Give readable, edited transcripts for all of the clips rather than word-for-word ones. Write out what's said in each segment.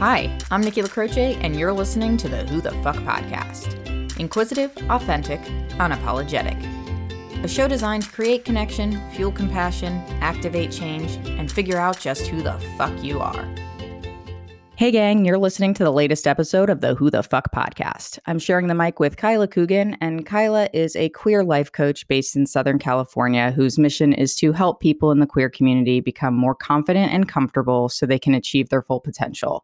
Hi, I'm Nikki LaCroix, and you're listening to the Who the Fuck Podcast. Inquisitive, authentic, unapologetic. A show designed to create connection, fuel compassion, activate change, and figure out just who the fuck you are. Hey gang, you're listening to the latest episode of the Who the Fuck Podcast. I'm sharing the mic with Cuyla Coogan, and Cuyla is a queer life coach based in Southern California whose mission is to help people in the queer community become more confident and comfortable so they can achieve their full potential.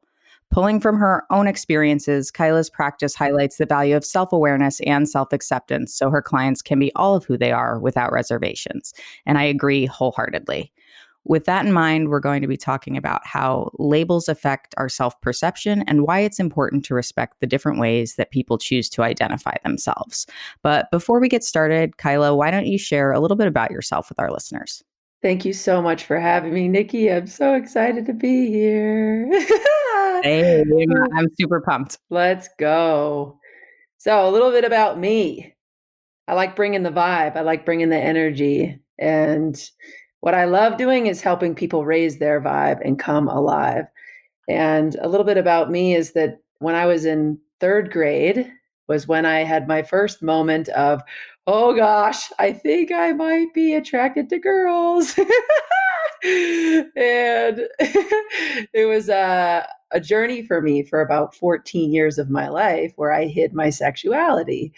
Pulling from her own experiences, Cuyla's practice highlights the value of self-awareness and self-acceptance so her clients can be all of who they are without reservations. And I agree wholeheartedly. With that in mind, we're going to be talking about how labels affect our self-perception and why it's important to respect the different ways that people choose to identify themselves. But before we get started, Cuyla, why don't you share a little bit about yourself with our listeners? Thank you so much for having me, Nikki. I'm so excited to be here. Hey, I'm super pumped. Let's go. So a little bit about me. I like bringing the vibe. I like bringing the energy. And what I love doing is helping people raise their vibe and come alive. And a little bit about me is that when I was in third grade was when I had my first moment of, oh gosh, I think I might be attracted to girls. And it was a journey for me for about 14 years of my life where I hid my sexuality.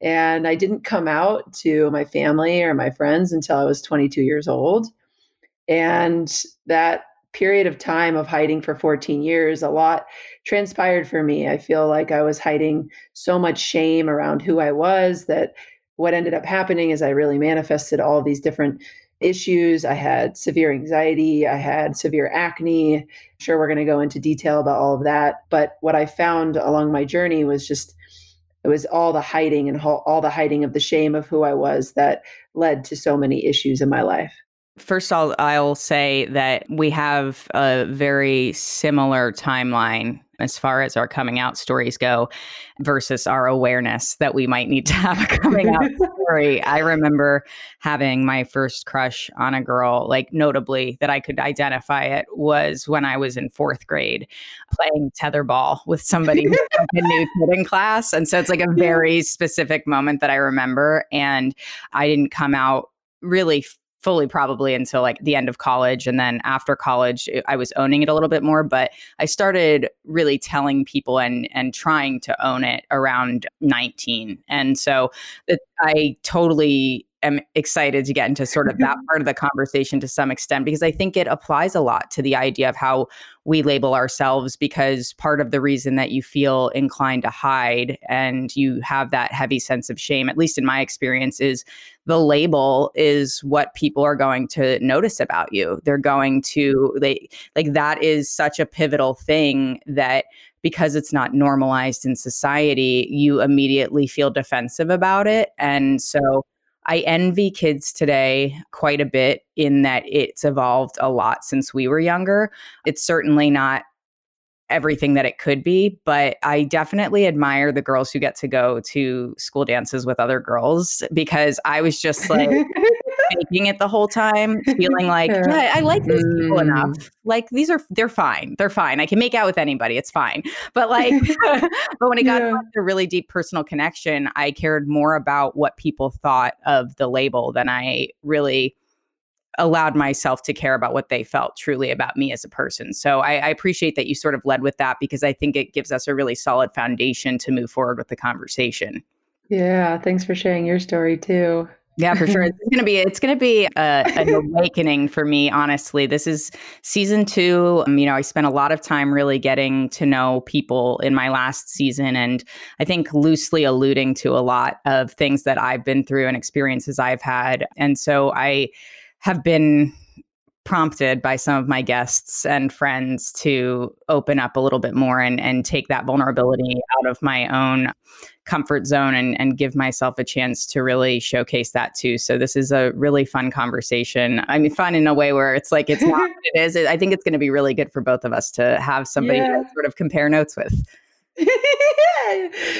And I didn't come out to my family or my friends until I was 22 years old. And that period of time of hiding for 14 years, a lot transpired for me. I feel like I was hiding so much shame around who I was that what ended up happening is I really manifested all these different issues. I had severe anxiety. I had severe acne. I'm sure we're going to go into detail about all of that. But what I found along my journey was just it was all the hiding and all the hiding of the shame of who I was that led to so many issues in my life. First of all, I'll say that we have a very similar timeline as far as our coming out stories go versus our awareness that we might need to have a coming out story. I remember having my first crush on a girl, like notably that I could identify it was when I was in fourth grade playing tetherball with somebody who was like a new kid in class. And so it's like a very specific moment that I remember. And I didn't come out really fully probably until like the end of college. And then after college, I was owning it a little bit more, but I started really telling people and trying to own it around 19. And so I totally am excited to get into sort of that part of the conversation to some extent, because I think it applies a lot to the idea of how we label ourselves, because part of the reason that you feel inclined to hide and you have that heavy sense of shame, at least in my experience, is the label is what people are going to notice about you. They're going to, like that is such a pivotal thing that because it's not normalized in society, you immediately feel defensive about it. And so I envy kids today quite a bit in that it's evolved a lot since we were younger. It's certainly not everything that it could be, but I definitely admire the girls who get to go to school dances with other girls, because I was just like faking it the whole time, feeling like, yeah, I like these people enough. Like they're fine. They're fine. I can make out with anybody. It's fine. But like, but when it got to a really deep personal connection, I cared more about what people thought of the label than I really allowed myself to care about what they felt truly about me as a person. So I appreciate that you sort of led with that, because I think it gives us a really solid foundation to move forward with the conversation. Yeah. Thanks for sharing your story too. Yeah, for sure. It's gonna be an awakening for me, honestly. This is season 2. I spent a lot of time really getting to know people in my last season, and I think loosely alluding to a lot of things that I've been through and experiences I've had. And so I have been prompted by some of my guests and friends to open up a little bit more and take that vulnerability out of my own comfort zone and give myself a chance to really showcase that too. So this is a really fun conversation. I mean, fun in a way where it's like, it's not what it is. I think it's going to be really good for both of us to have somebody to sort of compare notes with.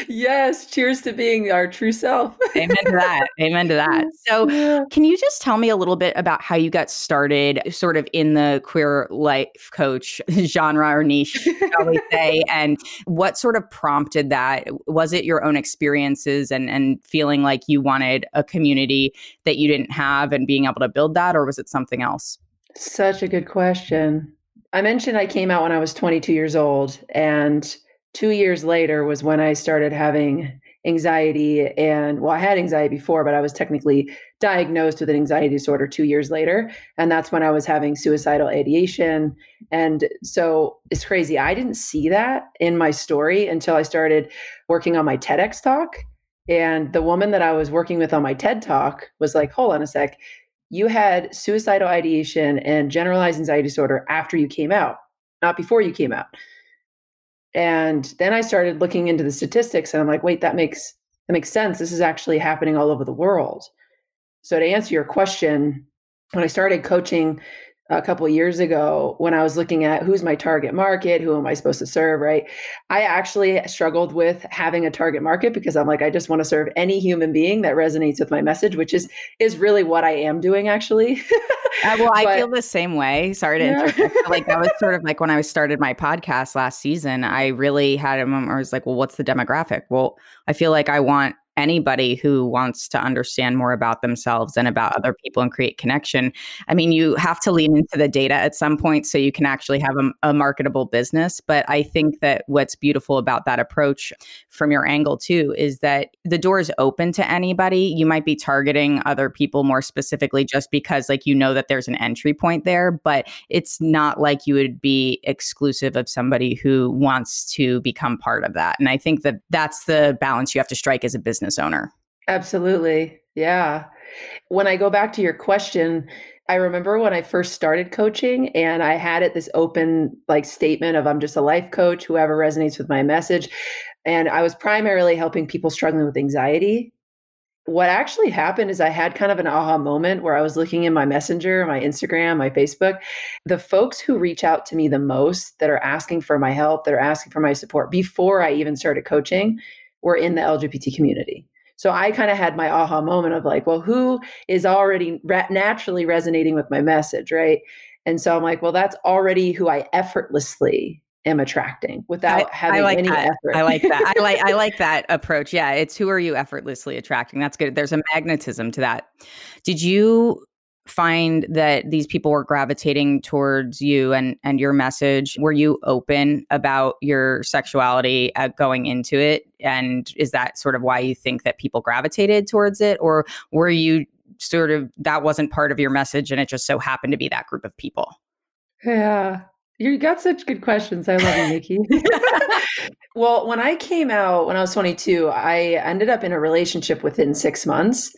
Yes. Cheers to being our true self. Amen to that. Amen to that. So can you just tell me a little bit about how you got started sort of in the queer life coach genre or niche, shall we say, and what sort of prompted that? Was it your own experiences and feeling like you wanted a community that you didn't have and being able to build that, or was it something else? Such a good question. I mentioned I came out when I was 22 years old, and 2 years later was when I started having anxiety. And well, I had anxiety before, but I was technically diagnosed with an anxiety disorder 2 years later. And that's when I was having suicidal ideation. And so it's crazy. I didn't see that in my story until I started working on my TEDx talk. And the woman that I was working with on my TED talk was like, hold on a sec. You had suicidal ideation and generalized anxiety disorder after you came out, not before you came out. And then I started looking into the statistics and I'm like, wait, that makes sense. This is actually happening all over the world. So to answer your question, when I started coaching a couple of years ago, when I was looking at who's my target market, who am I supposed to serve, right? I actually struggled with having a target market because I'm like, I just want to serve any human being that resonates with my message, which is really what I am doing actually. Well, I feel the same way. Sorry to interrupt. I feel like that was sort of like when I started my podcast last season, I really had a moment where I was like, well, what's the demographic? Well, I feel like I want anybody who wants to understand more about themselves and about other people and create connection. I mean, you have to lean into the data at some point so you can actually have a marketable business. But I think that what's beautiful about that approach from your angle too, is that the door is open to anybody. You might be targeting other people more specifically just because like, you know, that there's an entry point there, but it's not like you would be exclusive of somebody who wants to become part of that. And I think that that's the balance you have to strike as a business owner. Absolutely. Yeah. When I go back to your question, I remember when I first started coaching and I had it this open like statement of I'm just a life coach, whoever resonates with my message. And I was primarily helping people struggling with anxiety. What actually happened is I had kind of an aha moment where I was looking in my Messenger, my Instagram, my Facebook. The folks who reach out to me the most that are asking for my help, that are asking for my support before I even started coaching were in the LGBT community. So I kind of had my aha moment of like, well, who is already naturally resonating with my message, right? And so I'm like, well, that's already who I effortlessly am attracting without having any effort. I like that. I like that approach. Yeah, it's who are you effortlessly attracting? That's good. There's a magnetism to that. Did you find that these people were gravitating towards you and your message? Were you open about your sexuality going into it? And is that sort of why you think that people gravitated towards it? Or were you sort of, that wasn't part of your message and it just so happened to be that group of people? Yeah. You got such good questions. I love you, Nikki. Well, when I came out, when I was 22, I ended up in a relationship within 6 months.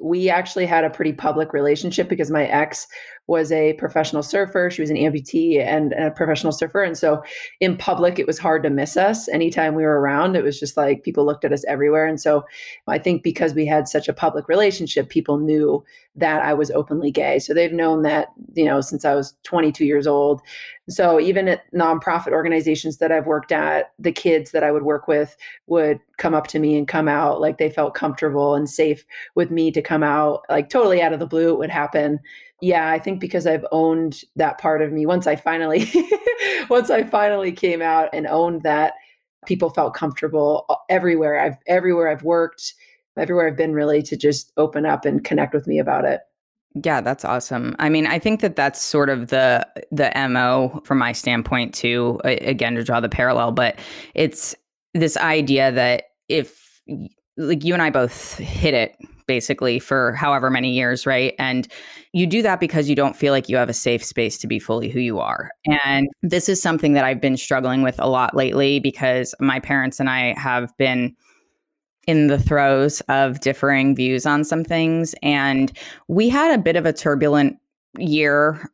We actually had a pretty public relationship because my ex was a professional surfer. She was an amputee and a professional surfer. And so in public, it was hard to miss us. Anytime we were around, it was just like people looked at us everywhere. And so I think because we had such a public relationship, people knew that I was openly gay. So they've known that, you know, since I was 22 years old. So even at nonprofit organizations that I've worked at, the kids that I would work with would come up to me and come out, like they felt comfortable and safe with me to come out, like totally out of the blue, it would happen. Yeah, I think because I've owned that part of me. Once I finally came out and owned that, people felt comfortable everywhere I've worked, everywhere I've been really to just open up and connect with me about it. Yeah, that's awesome. I mean, I think that that's sort of the MO from my standpoint too, again, to draw the parallel, but it's this idea that if like you and I both hit it basically for however many years, right? And you do that because you don't feel like you have a safe space to be fully who you are. And this is something that I've been struggling with a lot lately because my parents and I have been in the throes of differing views on some things. And we had a bit of a turbulent year,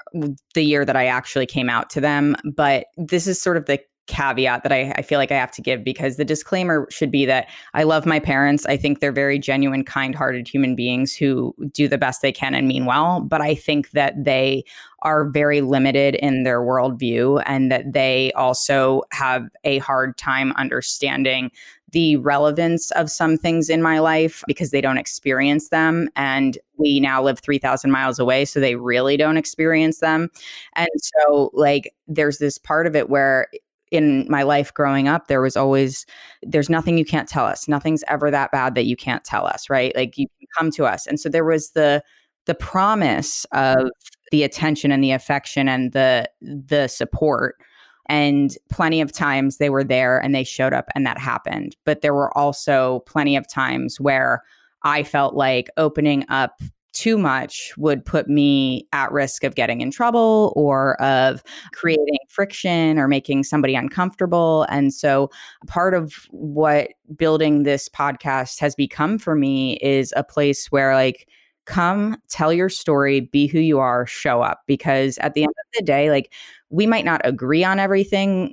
the year that I actually came out to them. But this is sort of the caveat that I feel like I have to give, because the disclaimer should be that I love my parents. I think they're very genuine, kind-hearted human beings who do the best they can and mean well, but I think that they are very limited in their worldview, and that they also have a hard time understanding the relevance of some things in my life because they don't experience them. And we now live 3,000 miles away, so they really don't experience them. And so like, there's this part of it where in my life growing up, there was always, there's nothing you can't tell us. Nothing's ever that bad that you can't tell us, right? Like, you can come to us. And so there was the promise of the attention and the affection and the support. And plenty of times they were there and they showed up and that happened. But there were also plenty of times where I felt like opening up too much would put me at risk of getting in trouble or of creating friction or making somebody uncomfortable. And so part of what building this podcast has become for me is a place where, like, come tell your story, be who you are, show up. Because at the end of the day, like, we might not agree on everything.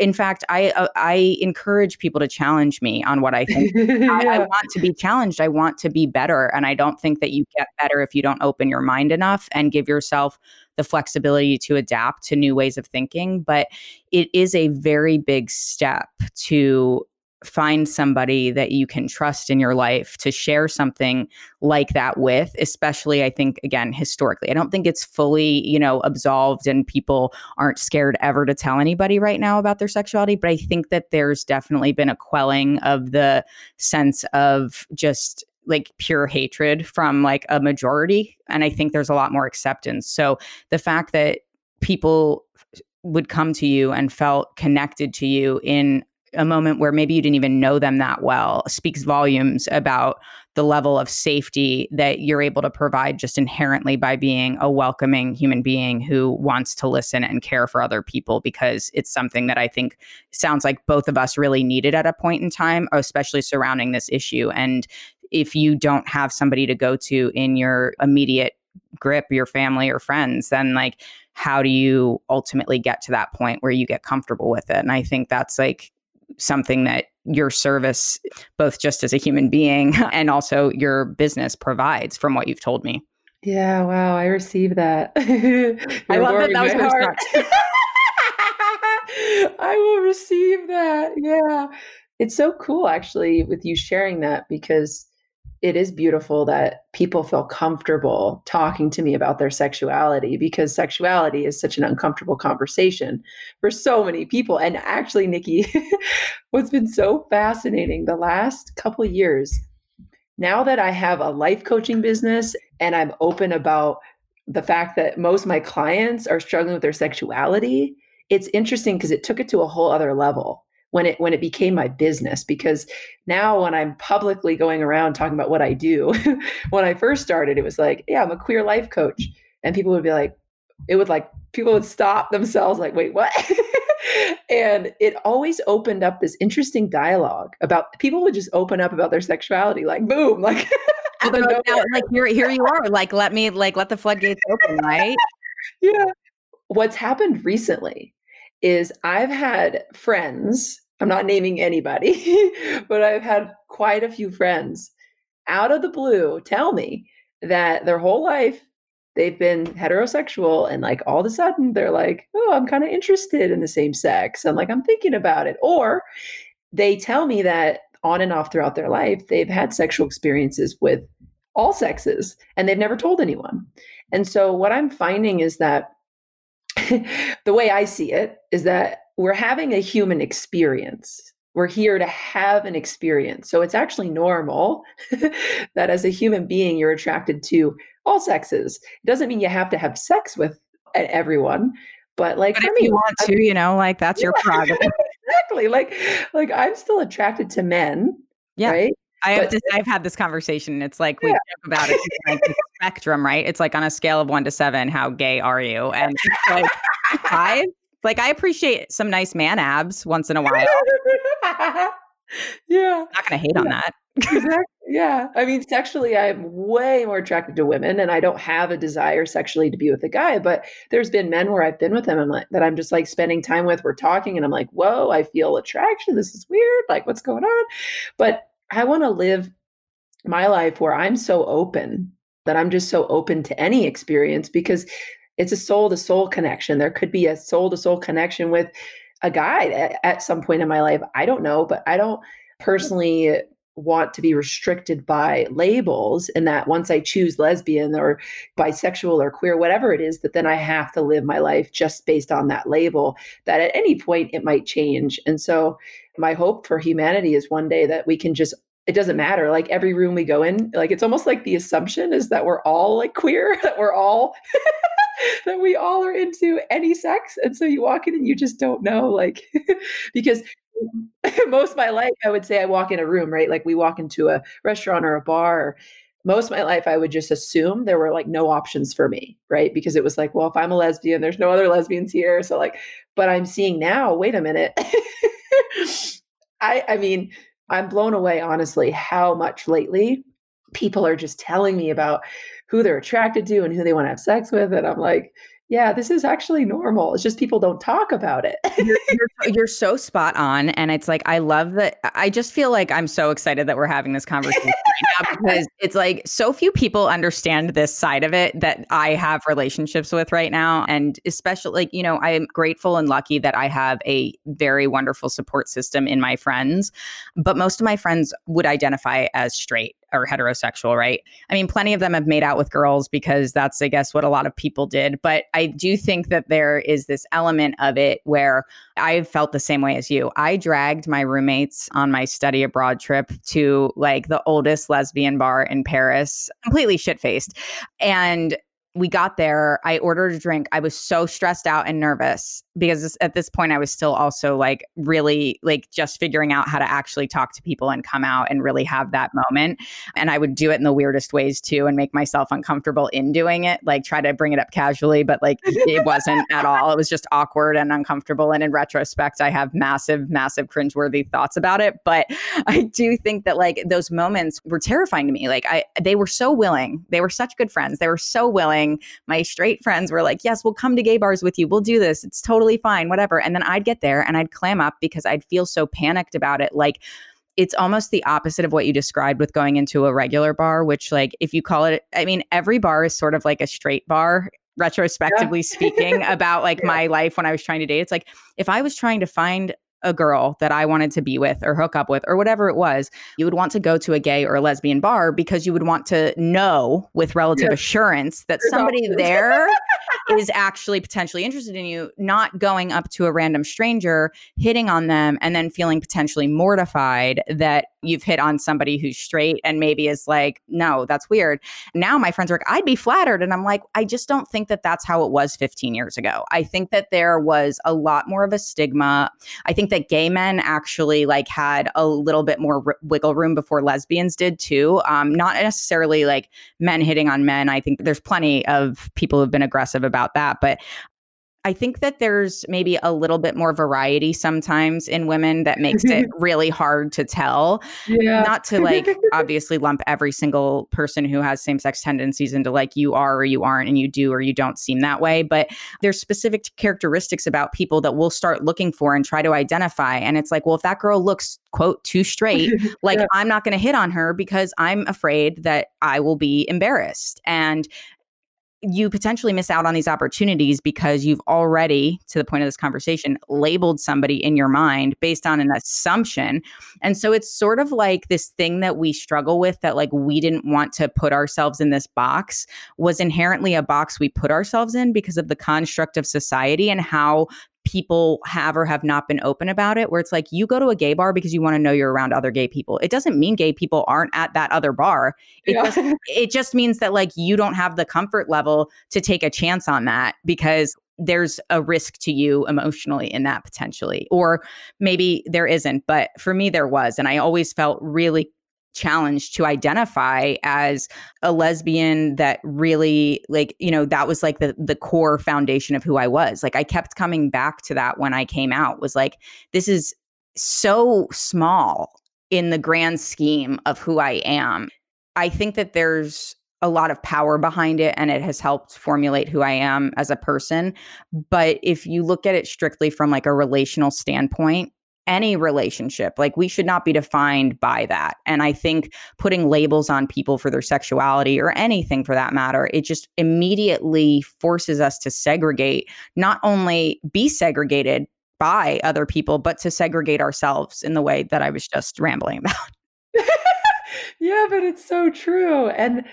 In fact, I encourage people to challenge me on what I think. Yeah. I want to be challenged. I want to be better. And I don't think that you get better if you don't open your mind enough and give yourself the flexibility to adapt to new ways of thinking. But it is a very big step to find somebody that you can trust in your life to share something like that with, especially, I think, again, historically. I don't think it's fully, absolved, and people aren't scared ever to tell anybody right now about their sexuality. But I think that there's definitely been a quelling of the sense of just like pure hatred from like a majority. And I think there's a lot more acceptance. So the fact that people would come to you and felt connected to you in a moment where maybe you didn't even know them that well speaks volumes about the level of safety that you're able to provide just inherently by being a welcoming human being who wants to listen and care for other people, because it's something that I think sounds like both of us really needed at a point in time, especially surrounding this issue. And if you don't have somebody to go to in your immediate grip, your family or friends, then like, how do you ultimately get to that point where you get comfortable with it? And I think that's like something that your service, both just as a human being and also your business, provides from what you've told me. Yeah. Wow. I received that. I love that. That was my heart. I will receive that. Yeah. It's so cool actually with you sharing that, because it is beautiful that people feel comfortable talking to me about their sexuality, because sexuality is such an uncomfortable conversation for so many people. And actually, Nikki, what's been so fascinating the last couple of years, now that I have a life coaching business and I'm open about the fact that most of my clients are struggling with their sexuality, it's interesting because it took it to a whole other level when it became my business. Because now when I'm publicly going around talking about what I do, when I first started, it was like, yeah, I'm a queer life coach. And people would be like, people would stop themselves like, wait, what? And it always opened up this interesting dialogue about, people would just open up about their sexuality, like boom, like, now, like here you are, like, let the floodgates open, right? Yeah. What's happened recently is I've had friends, I'm not naming anybody, but I've had quite a few friends out of the blue tell me that their whole life they've been heterosexual, and like all of a sudden they're like, oh, I'm kind of interested in the same sex. And like, I'm thinking about it. Or they tell me that on and off throughout their life, they've had sexual experiences with all sexes and they've never told anyone. And so what I'm finding is that the way I see it is that we're having a human experience. We're here to have an experience. So it's actually normal that as a human being, you're attracted to all sexes. It doesn't mean you have to have sex with everyone, but like, but if you want to, like, that's your prerogative. Exactly. Like I'm still attracted to men. Yeah. Right. I've had this conversation, and it's like, we joke about it, like the spectrum, right? It's like on a scale of 1 to 7, how gay are you? And it's like 5, like I appreciate some nice man abs once in a while. Yeah. I'm not going to hate on that. Exactly. Yeah. I mean, sexually, I'm way more attracted to women, and I don't have a desire sexually to be with a guy, but there's been men where I've been with them and that I'm just like spending time with, we're talking and I'm like, whoa, I feel attraction. This is weird. Like, what's going on? But I want to live my life where I'm so open that I'm just so open to any experience, because it's a soul to soul connection. There could be a soul to soul connection with a guy at some point in my life. I don't know, but I don't personally want to be restricted by labels, and that once I choose lesbian or bisexual or queer, whatever it is, that then I have to live my life just based on that label, that at any point it might change. And so my hope for humanity is one day that we can just, it doesn't matter. Like every room we go in, like it's almost like the assumption is that we're all like queer, that we're all, that we all are into any sex. And so you walk in and you just don't know, like, because most of my life, I would say I walk in a room, right? Like we walk into a restaurant or a bar. Most of my life, I would just assume there were like no options for me, right? Because it was like, well, if I'm a lesbian, there's no other lesbians here. So like, but I'm seeing now, wait a minute. I mean, I'm blown away, honestly, how much lately people are just telling me about who they're attracted to and who they want to have sex with. And I'm like, yeah, this is actually normal. It's just people don't talk about it. You're so spot on. And it's like, I love that. I just feel like I'm so excited that we're having this conversation right now, because it's like so few people understand this side of it that I have relationships with right now. And especially, like, you know, I am grateful and lucky that I have a very wonderful support system in my friends. But most of my friends would identify as straight or heterosexual, right? I mean, plenty of them have made out with girls because that's, I guess, what a lot of people did. But I do think that there is this element of it where I felt the same way as you. I dragged my roommates on my study abroad trip to like the oldest lesbian bar in Paris, completely shit-faced. And we got there, I ordered a drink. I was so stressed out and nervous because at this point I was still also like really like just figuring out how to actually talk to people and come out and really have that moment. And I would do it in the weirdest ways too and make myself uncomfortable in doing it, like try to bring it up casually, but like it wasn't at all. It was just awkward and uncomfortable. And in retrospect, I have massive, massive cringeworthy thoughts about it. But I do think that like those moments were terrifying to me. Like they were so willing. They were such good friends. They were so willing. My straight friends were like, yes, we'll come to gay bars with you. We'll do this. It's totally fine, whatever. And then I'd get there and I'd clam up because I'd feel so panicked about it. Like it's almost the opposite of what you described with going into a regular bar, which like if you call it, I mean, every bar is sort of like a straight bar. Retrospectively speaking about like my life when I was trying to date, it's like if I was trying to find a girl that I wanted to be with or hook up with or whatever it was, you would want to go to a gay or a lesbian bar because you would want to know with relative assurance that there's somebody there is actually potentially interested in you, not going up to a random stranger, hitting on them, and then feeling potentially mortified that you've hit on somebody who's straight and maybe is like, no, that's weird. Now my friends are like, I'd be flattered. And I'm like, I just don't think that that's how it was 15 years ago. I think that there was a lot more of a stigma. I think that gay men actually like had a little bit more wiggle room before lesbians did too. Not necessarily like men hitting on men. I think there's plenty of people who've been aggressive about that, but I think that there's maybe a little bit more variety sometimes in women that makes it really hard to tell. Yeah. Not to like obviously lump every single person who has same-sex tendencies into like you are or you aren't and you do or you don't seem that way. But there's specific characteristics about people that we'll start looking for and try to identify. And it's like, well, if that girl looks, quote, too straight, like I'm not going to hit on her because I'm afraid that I will be embarrassed. And you potentially miss out on these opportunities because you've already, to the point of this conversation, labeled somebody in your mind based on an assumption. And so it's sort of like this thing that we struggle with that like we didn't want to put ourselves in this box was inherently a box we put ourselves in because of the construct of society and how people have or have not been open about it, where it's like you go to a gay bar because you want to know you're around other gay people. It doesn't mean gay people aren't at that other bar. It just means that like you don't have the comfort level to take a chance on that because there's a risk to you emotionally in that potentially, or maybe there isn't. But for me, there was, and I always felt really challenged to identify as a lesbian that really like, you know, that was like the core foundation of who I was. Like I kept coming back to that when I came out was like, this is so small in the grand scheme of who I am. I think that there's a lot of power behind it, and it has helped formulate who I am as a person. But if you look at it strictly from like a relational standpoint, any relationship, like we should not be defined by that. And I think putting labels on people for their sexuality or anything for that matter, it just immediately forces us to segregate, not only be segregated by other people, but to segregate ourselves in the way that I was just rambling about. Yeah, but it's so true. And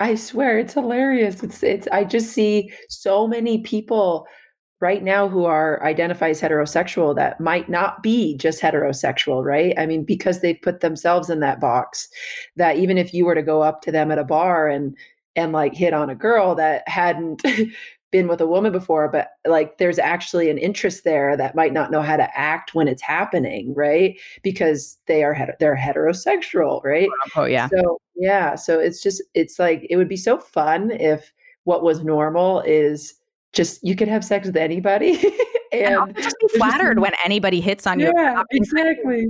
I swear it's hilarious. It's I just see so many people right now who are identify as heterosexual that might not be just heterosexual, right? I mean, because they put themselves in that box, that even if you were to go up to them at a bar and like hit on a girl that hadn't been with a woman before, but like there's actually an interest there that might not know how to act when it's happening, right? Because they're heterosexual, right? Oh yeah. So it's like it would be so fun if what was normal is just you could have sex with anybody, and I'll just be flattered when anybody hits on you. Yeah, exactly.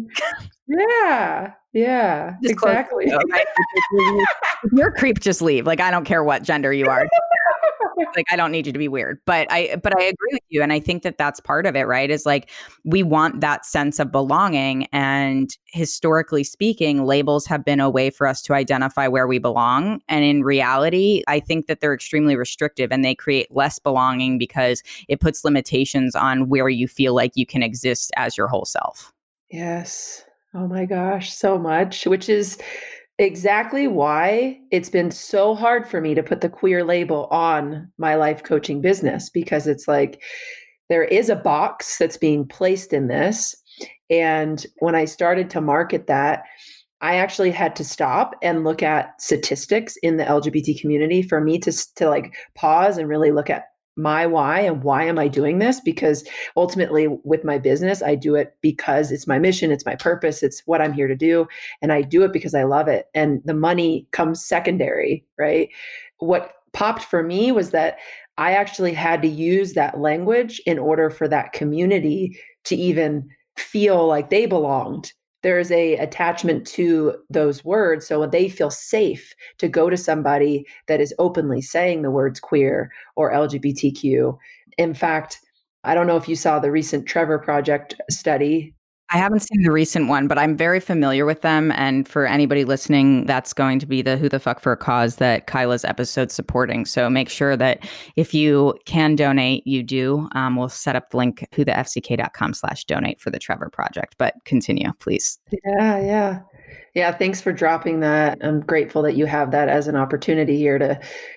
Yeah, just exactly. Close the window, right? If you're a creep, just leave. Like I don't care what gender you are. Like, I don't need you to be weird, but I agree with you. And I think that that's part of it, right? Is like, we want that sense of belonging. And historically speaking, labels have been a way for us to identify where we belong. And in reality, I think that they're extremely restrictive and they create less belonging because it puts limitations on where you feel like you can exist as your whole self. Yes. Oh my gosh. So much, which is exactly why it's been so hard for me to put the queer label on my life coaching business, because it's like there is a box that's being placed in this. And when I started to market that, I actually had to stop and look at statistics in the LGBT community for me to like pause and really look at my why and why am I doing this? Because ultimately with my business, I do it because it's my mission, it's my purpose, it's what I'm here to do. And I do it because I love it. And the money comes secondary, right? What popped for me was that I actually had to use that language in order for that community to even feel like they belonged. There's a attachment to those words. So when they feel safe to go to somebody that is openly saying the words queer or LGBTQ. In fact, I don't know if you saw the recent Trevor Project study. I haven't seen the recent one, but I'm very familiar with them. And for anybody listening, that's going to be the Who the Fuck for a Cause that Cuyla's episode supporting. So make sure that if you can donate, you do. We'll set up the link whothefck.com/donate for the Trevor Project. But continue, please. Yeah. Thanks for dropping that. I'm grateful that you have that as an opportunity here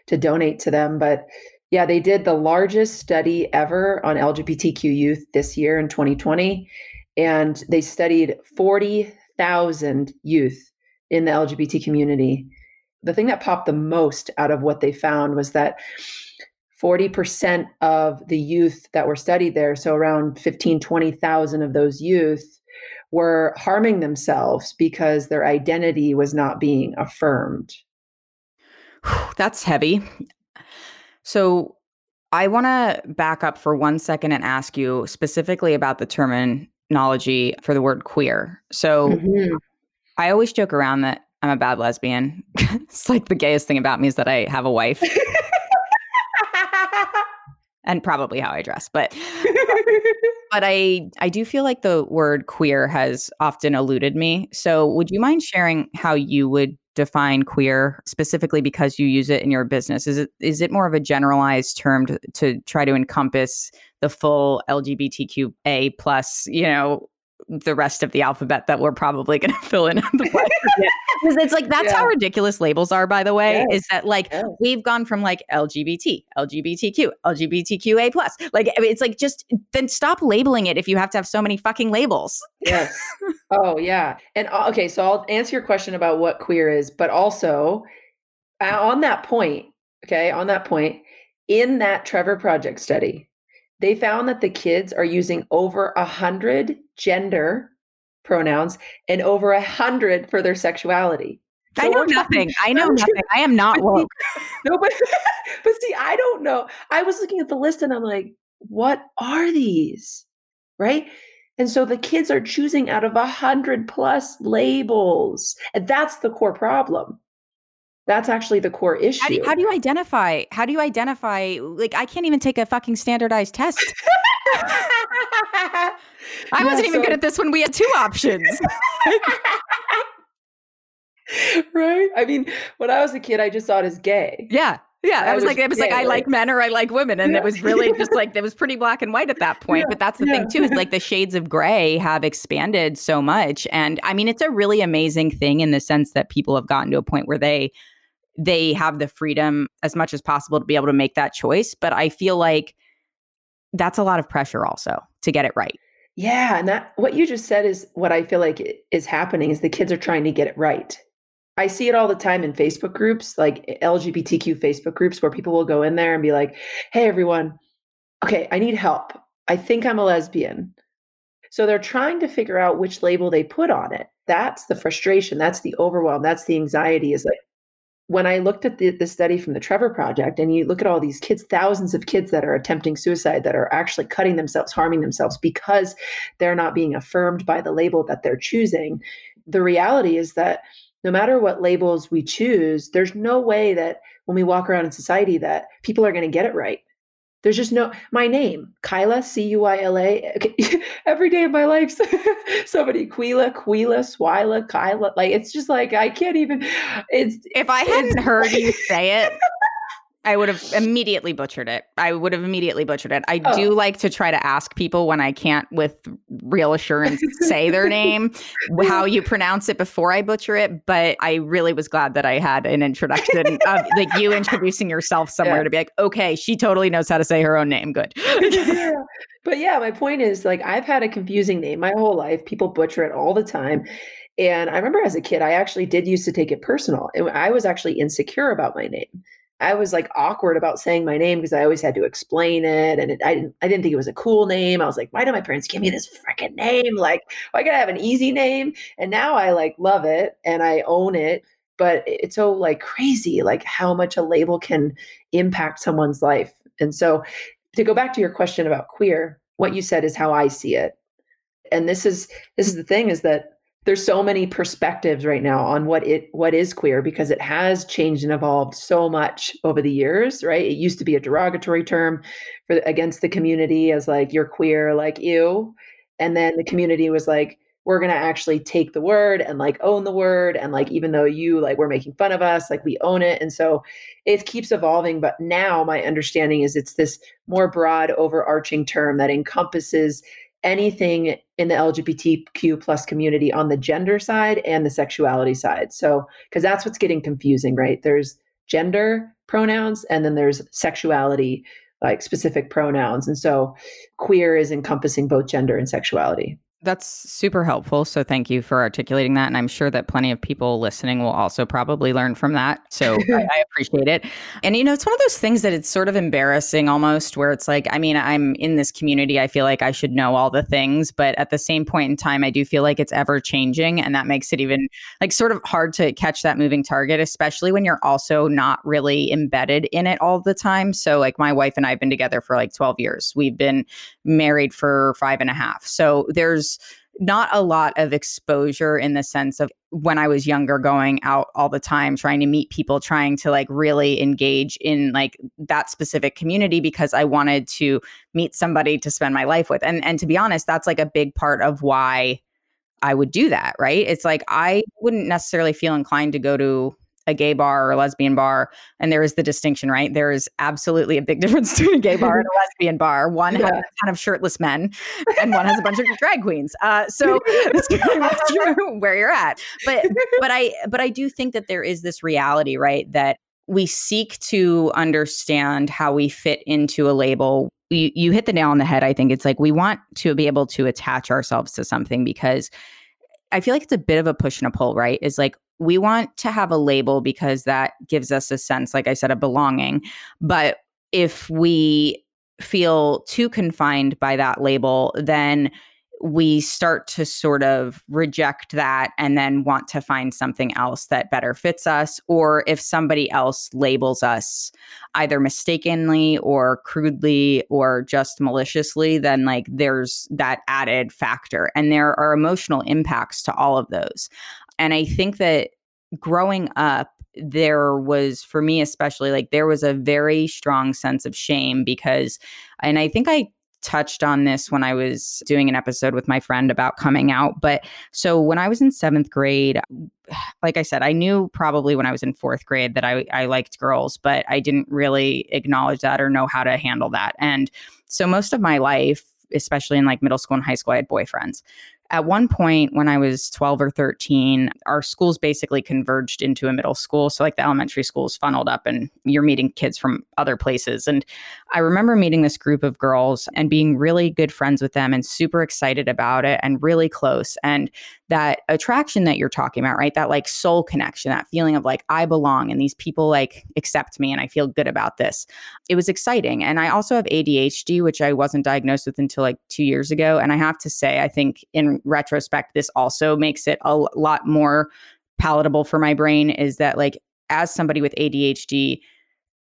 to donate to them. But yeah, they did the largest study ever on LGBTQ youth this year in 2020. And they studied 40,000 youth in the LGBT community. The thing that popped the most out of what they found was that 40% of the youth that were studied there, so around 15,000, 20,000 of those youth, were harming themselves because their identity was not being affirmed. That's heavy. So I want to back up for 1 second and ask you specifically about the terminology for the word queer. So I always joke around that I'm a bad lesbian. It's like the gayest thing about me is that I have a wife and probably how I dress. But I do feel like the word queer has often eluded me. So would you mind sharing how you would define queer specifically because you use it in your business? Is it more of a generalized term to try to encompass the full LGBTQA plus, you know, the rest of the alphabet that we're probably going to fill in on the blank? Because it's like, that's how ridiculous labels are, by the way, is that like we've gone from like LGBT, LGBTQ, LGBTQA plus. Like, it's like, just then stop labeling it if you have to have so many fucking labels. Yes. Oh, yeah. And okay, so I'll answer your question about what queer is, but also on that point, in that Trevor Project study, they found that the kids are using over 100 gender pronouns and over 100 for their sexuality. So I know nothing. I am not woke. No, but see, I don't know. I was looking at the list and I'm like, what are these? Right? And so the kids are choosing out of 100+ labels. And that's the core problem. That's actually the core issue. How do you identify? How do you identify? Like, I can't even take a fucking standardized test. I wasn't even good at this when we had two options. Right? I mean, when I was a kid, I just saw it as gay. Yeah. Yeah. I was like, I like men or I like women. And it was really just like, it was pretty black and white at that point. Yeah. But that's the thing too, is like the shades of gray have expanded so much. And I mean, it's a really amazing thing in the sense that people have gotten to a point where they have the freedom as much as possible to be able to make that choice. But I feel like that's a lot of pressure also to get it right. Yeah. And that, what you just said is what I feel like is happening is the kids are trying to get it right. I see it all the time in Facebook groups, like LGBTQ Facebook groups, where people will go in there and be like, hey, everyone, okay, I need help. I think I'm a lesbian. So they're trying to figure out which label they put on it. That's the frustration. That's the overwhelm. That's the anxiety. Is like, when I looked at the study from the Trevor Project, and you look at all these kids, thousands of kids that are attempting suicide, that are actually cutting themselves, harming themselves because they're not being affirmed by the label that they're choosing. The reality is that no matter what labels we choose, there's no way that when we walk around in society that people are going to get it right. There's just no, my name, Cuyla, C-U-I-L-A, okay, every day of my life, somebody, Cuyla, Swyla, Cuyla, like, it's just like, I can't even, it's. If I hadn't heard you say it, I would have immediately butchered it. I do like to try to ask people when I can't with real assurance say their name, how you pronounce it before I butcher it. But I really was glad that I had an introduction of like you introducing yourself somewhere to be like, okay, she totally knows how to say her own name. Good. Yeah. But yeah, my point is like, I've had a confusing name my whole life. People butcher it all the time. And I remember as a kid, I actually did used to take it personal. And I was actually insecure about my name. I was like awkward about saying my name because I always had to explain it. And I didn't think it was a cool name. I was like, why do my parents give me this freaking name? Like, why can't I have an easy name? And now I like love it and I own it. But it's so like crazy, like how much a label can impact someone's life. And so to go back to your question about queer, what you said is how I see it. And this is the thing is that there's so many perspectives right now on what is queer because it has changed and evolved so much over the years, right? It used to be a derogatory term for against the community as like, you're queer, like ew. And then the community was like, we're going to actually take the word and like own the word. And like, even though you like, we're making fun of us, like we own it. And so it keeps evolving. But now my understanding is it's this more broad overarching term that encompasses anything in the LGBTQ+ community on the gender side and the sexuality side. So, because that's what's getting confusing, right? There's gender pronouns and then there's sexuality, like specific pronouns. And so queer is encompassing both gender and sexuality. That's super helpful. So thank you for articulating that. And I'm sure that plenty of people listening will also probably learn from that. So I appreciate it. And, you know, it's one of those things that it's sort of embarrassing almost where it's like, I mean, I'm in this community. I feel like I should know all the things. But at the same point in time, I do feel like it's ever changing. And that makes it even like sort of hard to catch that moving target, especially when you're also not really embedded in it all the time. So like my wife and I have been together for like 12 years. We've been married for 5.5. So there's not a lot of exposure in the sense of when I was younger, going out all the time, trying to meet people, trying to like really engage in like that specific community because I wanted to meet somebody to spend my life with. And to be honest, that's like a big part of why I would do that, right? It's like, I wouldn't necessarily feel inclined to go to a gay bar or a lesbian bar. And there is the distinction, right? There is absolutely a big difference between a gay bar and a lesbian bar. One has a ton of shirtless men and one has a bunch of drag queens. So that's kind of where you're at. But I do think that there is this reality, right? That we seek to understand how we fit into a label. You hit the nail on the head. I think it's like, we want to be able to attach ourselves to something because I feel like it's a bit of a push and a pull, right? It's like, we want to have a label because that gives us a sense, like I said, of belonging. But if we feel too confined by that label, then we start to sort of reject that and then want to find something else that better fits us, or if somebody else labels us either mistakenly or crudely or just maliciously, then like there's that added factor. And there are emotional impacts to all of those. And I think that growing up, there was, for me especially, like there was a very strong sense of shame because, and I think I touched on this when I was doing an episode with my friend about coming out. But so when I was in seventh grade, like I said, I knew probably when I was in fourth grade that I liked girls, but I didn't really acknowledge that or know how to handle that. And so most of my life, especially in like middle school and high school, I had boyfriends. At one point when I was 12 or 13, our schools basically converged into a middle school. So like the elementary schools funneled up and you're meeting kids from other places. And I remember meeting this group of girls and being really good friends with them and super excited about it and really close. And that attraction that you're talking about, right? That like soul connection, that feeling of like, I belong and these people like accept me and I feel good about this. It was exciting. And I also have ADHD, which I wasn't diagnosed with until like 2 years ago. And I have to say, I think in retrospect, this also makes it a lot more palatable for my brain, is that like as somebody with ADHD,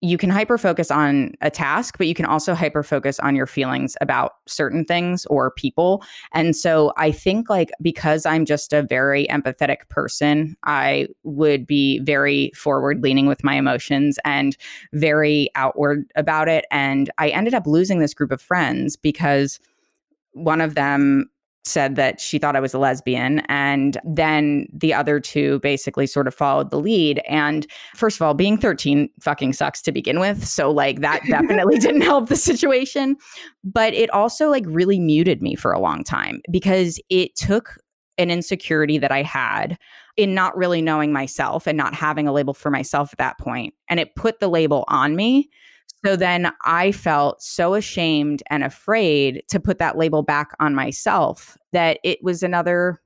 you can hyperfocus on a task, but you can also hyperfocus on your feelings about certain things or people. And so I think like because I'm just a very empathetic person, I would be very forward leaning with my emotions and very outward about it. And I ended up losing this group of friends because one of them said that she thought I was a lesbian. And then the other two basically sort of followed the lead. And first of all, being 13 fucking sucks to begin with. So like that definitely didn't help the situation. But it also like really muted me for a long time because it took an insecurity that I had in not really knowing myself and not having a label for myself at that point. And it put the label on me. So then I felt so ashamed and afraid to put that label back on myself that it was another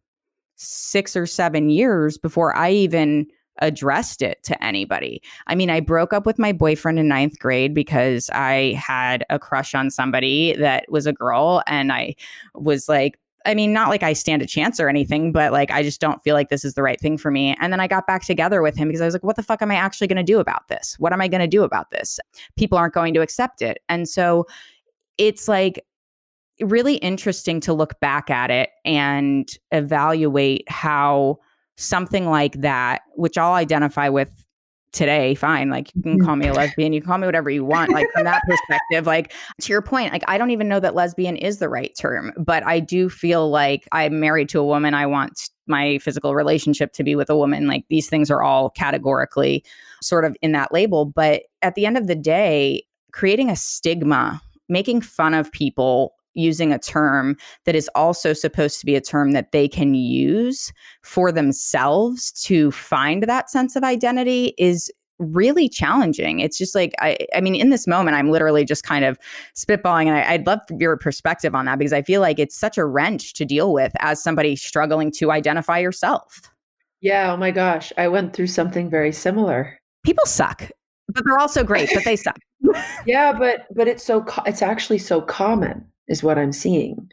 6 or 7 years before I even addressed it to anybody. I mean, I broke up with my boyfriend in ninth grade because I had a crush on somebody that was a girl. And I was like, I mean, not like I stand a chance or anything, but like, I just don't feel like this is the right thing for me. And then I got back together with him because I was like, what the fuck am I actually going to do about this? What am I going to do about this? People aren't going to accept it. And so it's like really interesting to look back at it and evaluate how something like that, which I'll identify with today, fine, like you can call me a lesbian, you can call me whatever you want, like from that perspective, like to your point, like I don't even know that lesbian is the right term, but I do feel like I'm married to a woman, I want my physical relationship to be with a woman, like these things are all categorically sort of in that label. But at the end of the day, creating a stigma, making fun of people using a term that is also supposed to be a term that they can use for themselves to find that sense of identity is really challenging. It's just like, I mean, in this moment, I'm literally just kind of spitballing, and I'd love your perspective on that because I feel like it's such a wrench to deal with as somebody struggling to identify yourself. Yeah. Oh my gosh. I went through something very similar. People suck, but they're also great, but they suck. Yeah. But it's actually so common, is what I'm seeing,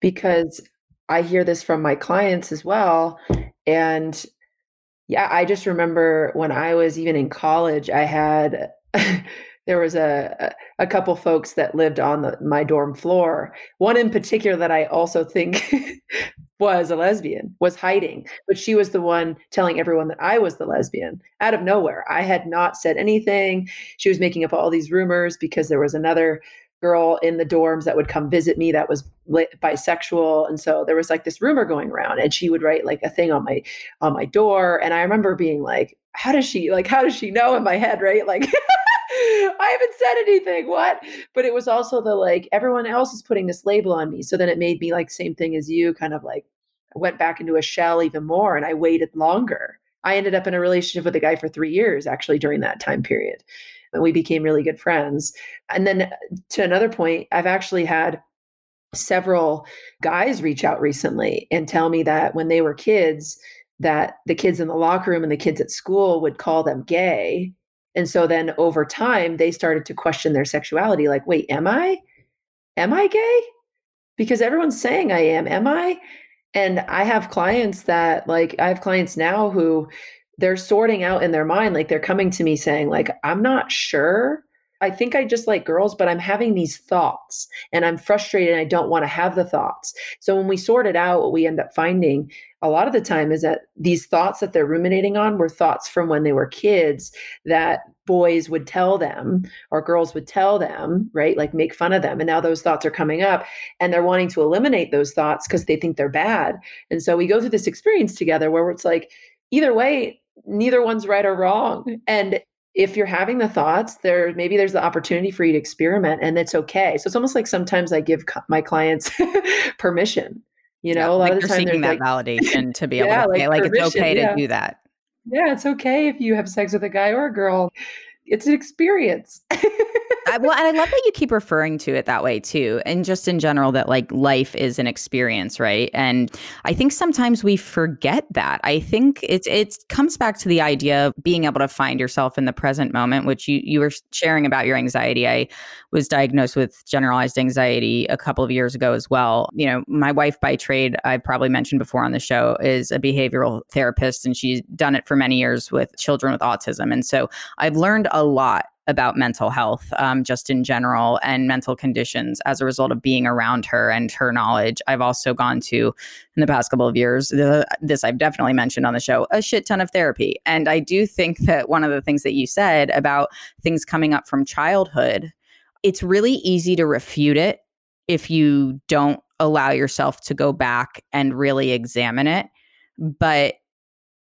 because I hear this from my clients as well. And yeah, I just remember when I was even in college, I had, there was a couple folks that lived on my dorm floor. One in particular that I also think was a lesbian, was hiding, but she was the one telling everyone that I was the lesbian out of nowhere. I had not said anything. She was making up all these rumors because there was another girl in the dorms that would come visit me that was bisexual. And so there was like this rumor going around, and she would write like a thing on my door. And I remember being like, how does she know, in my head, right? Like, I haven't said anything. What? But it was also the, like, everyone else is putting this label on me. So then it made me like, same thing as you, kind of like, I went back into a shell even more, and I waited longer. I ended up in a relationship with a guy for 3 years, actually, during that time period. And we became really good friends. And then to another point, I've actually had several guys reach out recently and tell me that when they were kids, that the kids in the locker room and the kids at school would call them gay. And so then over time, they started to question their sexuality. Like, wait, am I gay? because everyone's saying I am I? And I have clients that like, I have clients now who they're sorting out in their mind. Like they're coming to me saying like, I'm not sure. I think I just like girls, but I'm having these thoughts and I'm frustrated and I don't want to have the thoughts. So when we sort it out, what we end up finding a lot of the time is that these thoughts that they're ruminating on were thoughts from when they were kids that boys would tell them or girls would tell them, right? Like make fun of them. And now those thoughts are coming up and they're wanting to eliminate those thoughts because they think they're bad. And so we go through this experience together where it's like, either way, neither one's right or wrong. And if you're having the thoughts, maybe there's the opportunity for you to experiment, and that's okay. So it's almost like sometimes I give my clients permission, you know, yeah, a lot like of the time they're that like, validation to be yeah, able to say, like it's okay yeah. to do that. Yeah, it's okay if you have sex with a guy or a girl. It's an experience. Well, and I love that you keep referring to it that way too. And just in general, that like life is an experience, right? And I think sometimes we forget that. I think it comes back to the idea of being able to find yourself in the present moment, which you were sharing about your anxiety. I was diagnosed with generalized anxiety a couple of years ago as well. You know, my wife by trade, I probably mentioned before on the show, is a behavioral therapist, and she's done it for many years with children with autism. And so I've learned a lot about mental health, just in general, and mental conditions as a result of being around her and her knowledge. I've also gone to, in the past couple of years, this I've definitely mentioned on the show, a shit ton of therapy. And I do think that one of the things that you said about things coming up from childhood, it's really easy to refute it if you don't allow yourself to go back and really examine it. But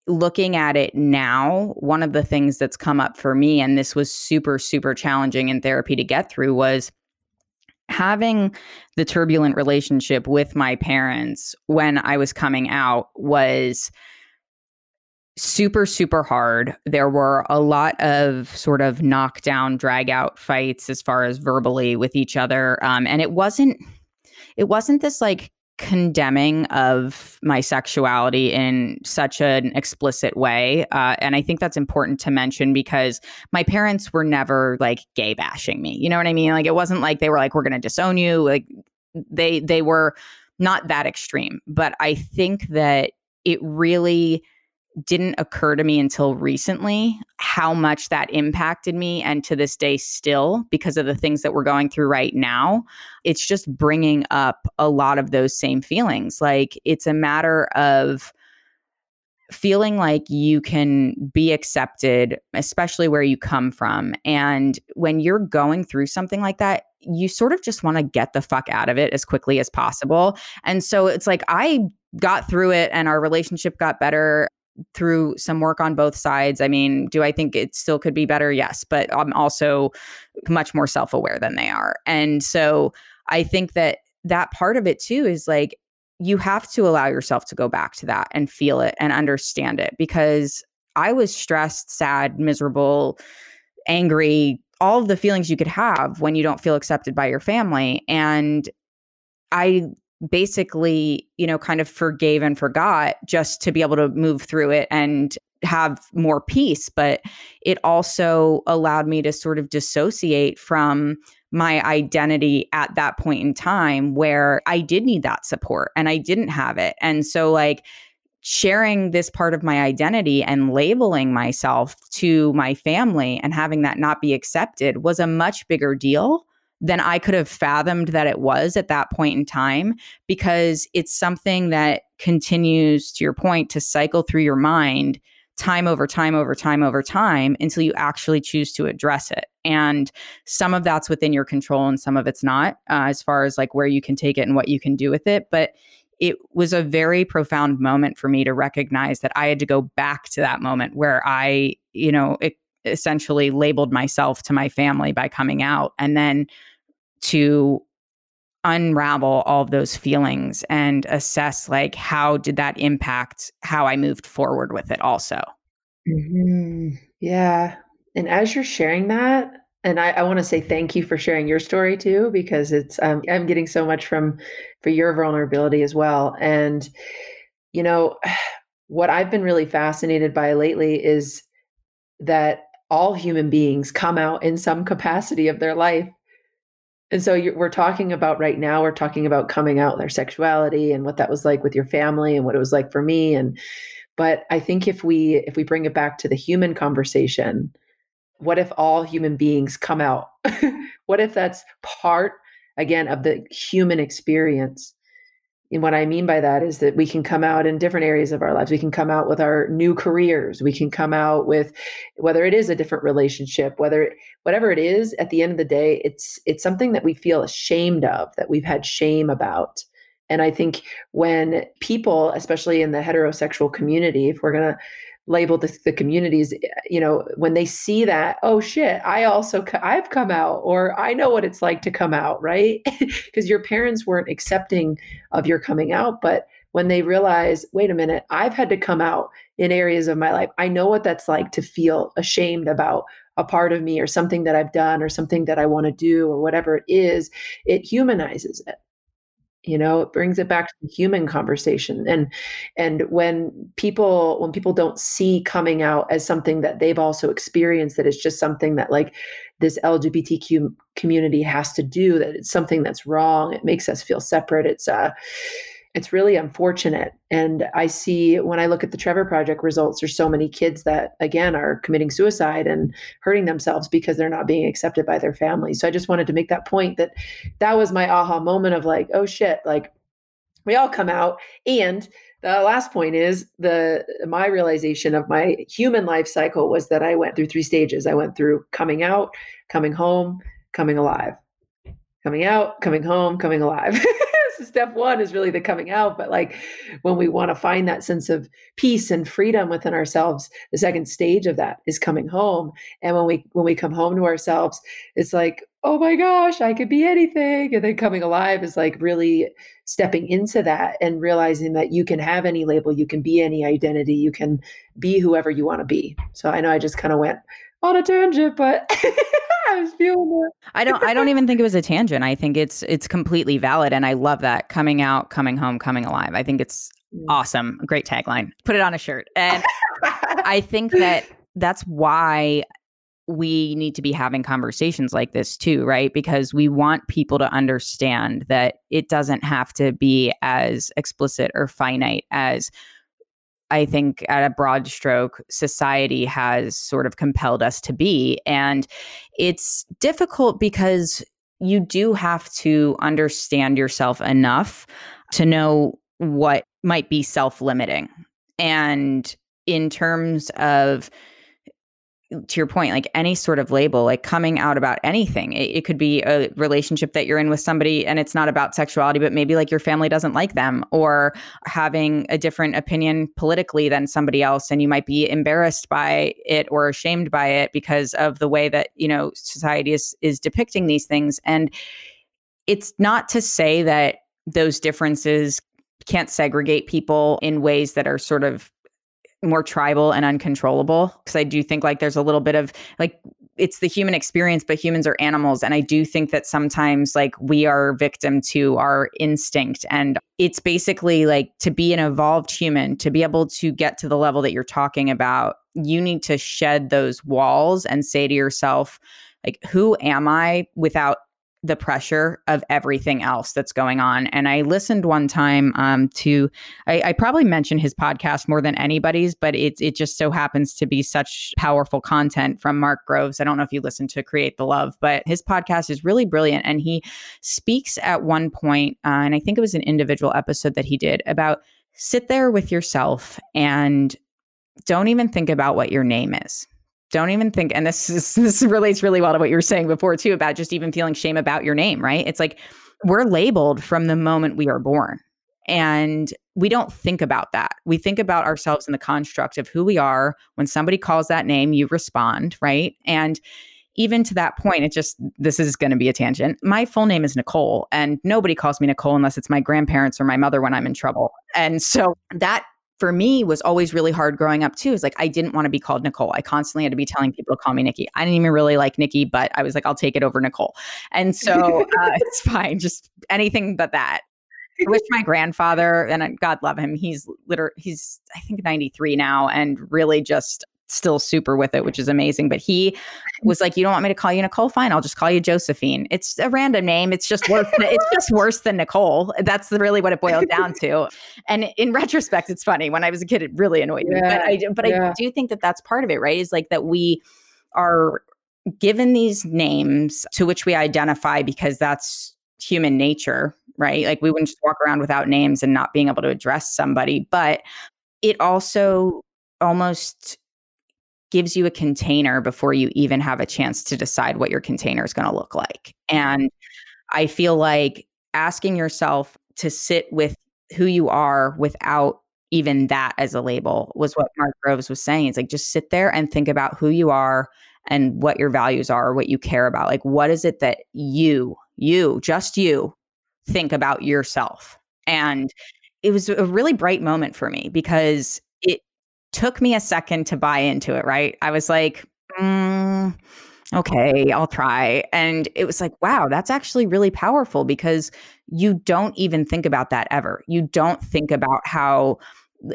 looking at it now, one of the things that's come up for me, and this was super, super challenging in therapy to get through, was having the turbulent relationship with my parents when I was coming out was super, super hard. There were a lot of sort of knockdown, drag out fights as far as verbally with each other. And it wasn't this like condemning of my sexuality in such an explicit way. And I think that's important to mention because my parents were never like gay bashing me. You know what I mean? Like it wasn't like they were like, we're going to disown you. Like they were not that extreme. But I think that it really didn't occur to me until recently how much that impacted me. And to this day still, because of the things that we're going through right now, it's just bringing up a lot of those same feelings. Like it's a matter of feeling like you can be accepted, especially where you come from. And when you're going through something like that, you sort of just want to get the fuck out of it as quickly as possible. And so it's like, I got through it and our relationship got better through some work on both sides. I mean, do I think it still could be better? Yes, but I'm also much more self-aware than they are. And so I think that part of it too is like, you have to allow yourself to go back to that and feel it and understand it, because I was stressed, sad, miserable, angry, all of the feelings you could have when you don't feel accepted by your family. And I basically, you know, kind of forgave and forgot just to be able to move through it and have more peace. But it also allowed me to sort of dissociate from my identity at that point in time where I did need that support and I didn't have it. And so like sharing this part of my identity and labeling myself to my family and having that not be accepted was a much bigger deal than I could have fathomed that it was at that point in time, because it's something that continues, to your point, to cycle through your mind time over time over time over time until you actually choose to address it. And some of that's within your control and some of it's not, as far as like where you can take it and what you can do with it. But it was a very profound moment for me to recognize that I had to go back to that moment where I, you know, essentially labeled myself to my family by coming out, and then to unravel all of those feelings and assess like, how did that impact how I moved forward with it also? Mm-hmm. Yeah. And as you're sharing that, and I want to say thank you for sharing your story too, because it's, I'm getting so much for your vulnerability as well. And, you know, what I've been really fascinated by lately is that all human beings come out in some capacity of their life. And so we're talking about right now, we're talking about coming out, their sexuality and what that was like with your family and what it was like for me. But I think if we bring it back to the human conversation, what if all human beings come out? What if that's part, again, of the human experience? And what I mean by that is that we can come out in different areas of our lives. We can come out with our new careers. We can come out with, whether it is a different relationship, whatever it is, at the end of the day, it's something that we feel ashamed of, that we've had shame about. And I think when people, especially in the heterosexual community, if we're going to label the communities, you know, when they see that, oh shit, I've come out, or I know what it's like to come out, right? Because your parents weren't accepting of your coming out. But when they realize, wait a minute, I've had to come out in areas of my life. I know what that's like to feel ashamed about a part of me or something that I've done or something that I want to do or whatever it is, it humanizes it. You know, it brings it back to the human conversation. And when people don't see coming out as something that they've also experienced, that it's just something that like this LGBTQ community has to do, that it's something that's wrong, it makes us feel separate. It's really unfortunate. And I see when I look at the Trevor Project results, there's so many kids that, again, are committing suicide and hurting themselves because they're not being accepted by their families. So I just wanted to make that point, that was my aha moment of like, oh shit, like we all come out. And the last point is my realization of my human life cycle was that I went through 3 stages. I went through coming out, coming home, coming alive. Coming out, coming home, coming alive. Step 1 is really the coming out. But like when we want to find that sense of peace and freedom within ourselves, the second stage of that is coming home. And when we come home to ourselves, it's like, oh my gosh, I could be anything. And then coming alive is like really stepping into that and realizing that you can have any label, you can be any identity, you can be whoever you want to be. So I know I just kind of went on a tangent, but I was feeling it. I don't even think it was a tangent. I think it's completely valid. And I love that. Coming out, coming home, coming alive. I think it's awesome. Great tagline. Put it on a shirt. And I think that's why we need to be having conversations like this too, right? Because we want people to understand that it doesn't have to be as explicit or finite as, I think, at a broad stroke, society has sort of compelled us to be. And it's difficult because you do have to understand yourself enough to know what might be self-limiting. And in terms of, to your point, like any sort of label, like coming out about anything, it could be a relationship that you're in with somebody and it's not about sexuality, but maybe like your family doesn't like them, or having a different opinion politically than somebody else. And you might be embarrassed by it or ashamed by it because of the way that, you know, society is depicting these things. And it's not to say that those differences can't segregate people in ways that are sort of more tribal and uncontrollable. Because I do think like there's a little bit of like, it's the human experience, but humans are animals. And I do think that sometimes like we are victim to our instinct. And it's basically like, to be an evolved human, to be able to get to the level that you're talking about, you need to shed those walls and say to yourself, like, who am I without the pressure of everything else that's going on? And I listened one time I probably mentioned his podcast more than anybody's, but it just so happens to be such powerful content from Mark Groves. I don't know if you listen to Create the Love, but his podcast is really brilliant. And he speaks at one point, and I think it was an individual episode that he did, about sit there with yourself and don't even think about what your name is. Don't even think, and this relates really well to what you were saying before too, about just even feeling shame about your name, right? It's like we're labeled from the moment we are born, and we don't think about that. We think about ourselves in the construct of who we are. When somebody calls that name, you respond, right? And even to that point, this is going to be a tangent. My full name is Nicole, and nobody calls me Nicole unless it's my grandparents or my mother when I'm in trouble. And so that, for me, was always really hard growing up too. It's like, I didn't want to be called Nicole. I constantly had to be telling people to call me Nikki. I didn't even really like Nikki, but I was like, I'll take it over Nicole. And so it's fine. Just anything but that. I wish my grandfather, and God love him, he's I think 93 now, and really just still super with it, which is amazing. But he was like, you don't want me to call you Nicole? Fine. I'll just call you Josephine. It's a random name. It's just worse. It's just worse than Nicole. That's really what it boiled down to. And in retrospect, it's funny. When I was a kid, it really annoyed me. But I do think that that's part of it, right? Is like that we are given these names to which we identify because that's human nature, right? Like we wouldn't just walk around without names and not being able to address somebody. But it also almost gives you a container before you even have a chance to decide what your container is going to look like. And I feel like asking yourself to sit with who you are without even that as a label was what Mark Groves was saying. It's like, just sit there and think about who you are and what your values are, what you care about. Like, what is it that you think about yourself? And it was a really bright moment for me because it took me a second to buy into it, right? I was like, okay, I'll try. And it was like, wow, that's actually really powerful because you don't even think about that ever. You don't think about how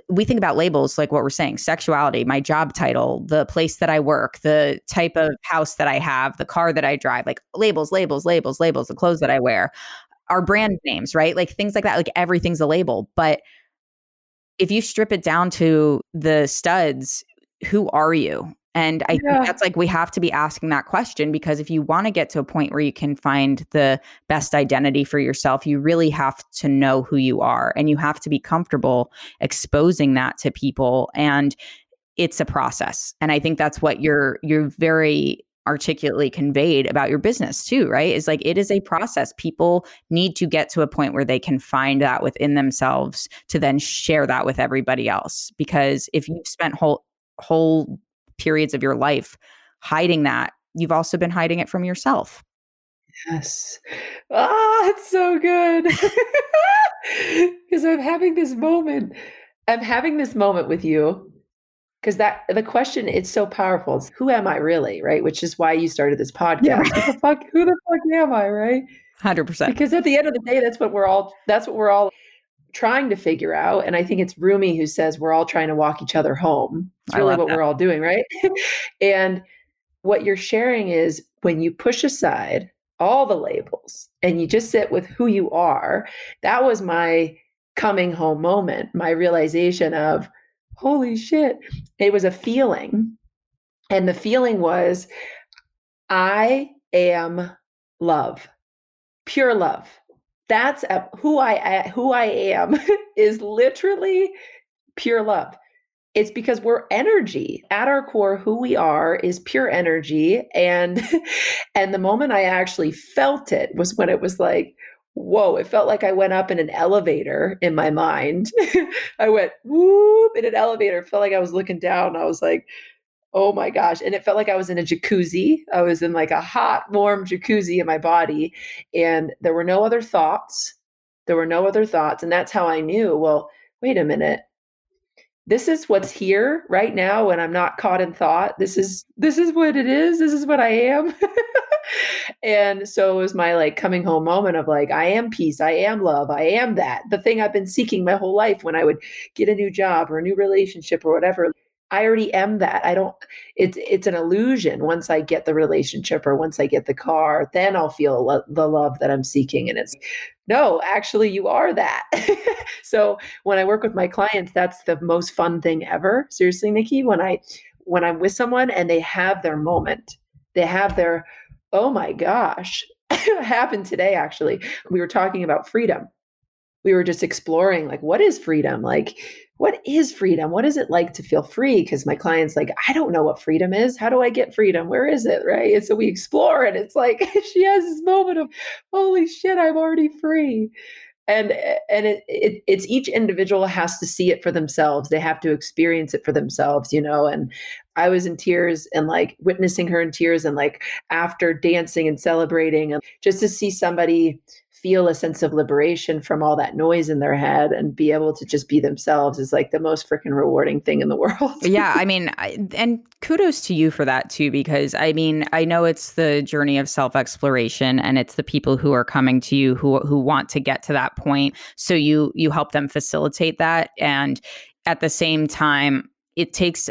we think about labels, like what we're saying, sexuality, my job title, the place that I work, the type of house that I have, the car that I drive, like labels, the clothes that I wear, our brand names, right? Like things like that, like everything's a label. But if you strip it down to the studs, who are you? And I think that's like, we have to be asking that question, because if you want to get to a point where you can find the best identity for yourself, you really have to know who you are, and you have to be comfortable exposing that to people. And it's a process. And I think that's what you're very articulately conveyed about your business too, right? Is like, it is a process. People need to get to a point where they can find that within themselves to then share that with everybody else. Because if you've spent whole periods of your life hiding that, you've also been hiding it from yourself. Yes. Ah, it's so good. Because I'm having this moment with you. Because the question, it's so powerful. It's who am I really, right? Which is why you started this podcast. Yeah. Who the fuck am I, right? 100%. Because at the end of the day, that's what we're all trying to figure out. And I think it's Rumi who says we're all trying to walk each other home. It's really what we're all doing, right? And what you're sharing is when you push aside all the labels and you just sit with who you are, that was my coming home moment, my realization of, holy shit. It was a feeling. And the feeling was, I am love, pure love. That's who I am is literally pure love. It's because we're energy. At our core, who we are is pure energy. And the moment I actually felt it was when it was like, whoa, it felt like I went up in an elevator in my mind. I went whoop in an elevator. It felt like I was looking down. I was like, oh my gosh. And it felt like I was in a jacuzzi. I was in like a hot, warm jacuzzi in my body. And there were no other thoughts. And that's how I knew, well, wait a minute. This is what's here right now when I'm not caught in thought. This is what it is. This is what I am. And so it was my like coming home moment of like, I am peace. I am love. I am that. The thing I've been seeking my whole life when I would get a new job or a new relationship or whatever. I already am that. It's an illusion. Once I get the relationship or once I get the car, then I'll feel the love that I'm seeking. And it's no, actually you are that. So when I work with my clients, that's the most fun thing ever. Seriously, Nikki, when I'm with someone and they have their moment, they have their, oh my gosh, happened today. Actually, we were talking about freedom. We were just exploring like, what is freedom? Like, what is freedom? What is it like to feel free? Because my client's like, I don't know what freedom is. How do I get freedom? Where is it? Right. And so we explore it. It's like she has this moment of, holy shit, I'm already free. And it's each individual has to see it for themselves. They have to experience it for themselves, you know. And I was in tears and like witnessing her in tears and like after dancing and celebrating and just to see somebody feel a sense of liberation from all that noise in their head and be able to just be themselves is like the most freaking rewarding thing in the world. Yeah. I mean, and kudos to you for that too, because I mean, I know it's the journey of self-exploration and it's the people who are coming to you who want to get to that point. So you help them facilitate that. And at the same time, it takes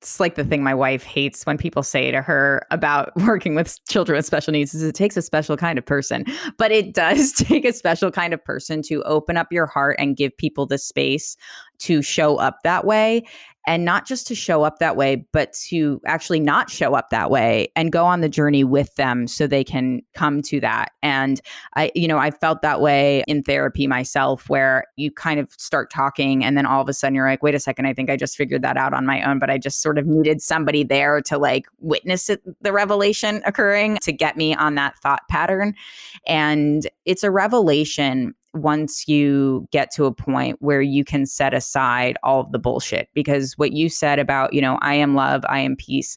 it's like the thing my wife hates when people say to her about working with children with special needs is it takes a special kind of person, but it does take a special kind of person to open up your heart and give people the space to show up that way. And not just to show up that way, but to actually not show up that way and go on the journey with them so they can come to that. And I felt that way in therapy myself, where you kind of start talking and then all of a sudden you're like, wait a second, I think I just figured that out on my own, but I just sort of needed somebody there to like witness it, the revelation occurring to get me on that thought pattern. And it's a revelation once you get to a point where you can set aside all of the bullshit, because what you said about, I am love, I am peace.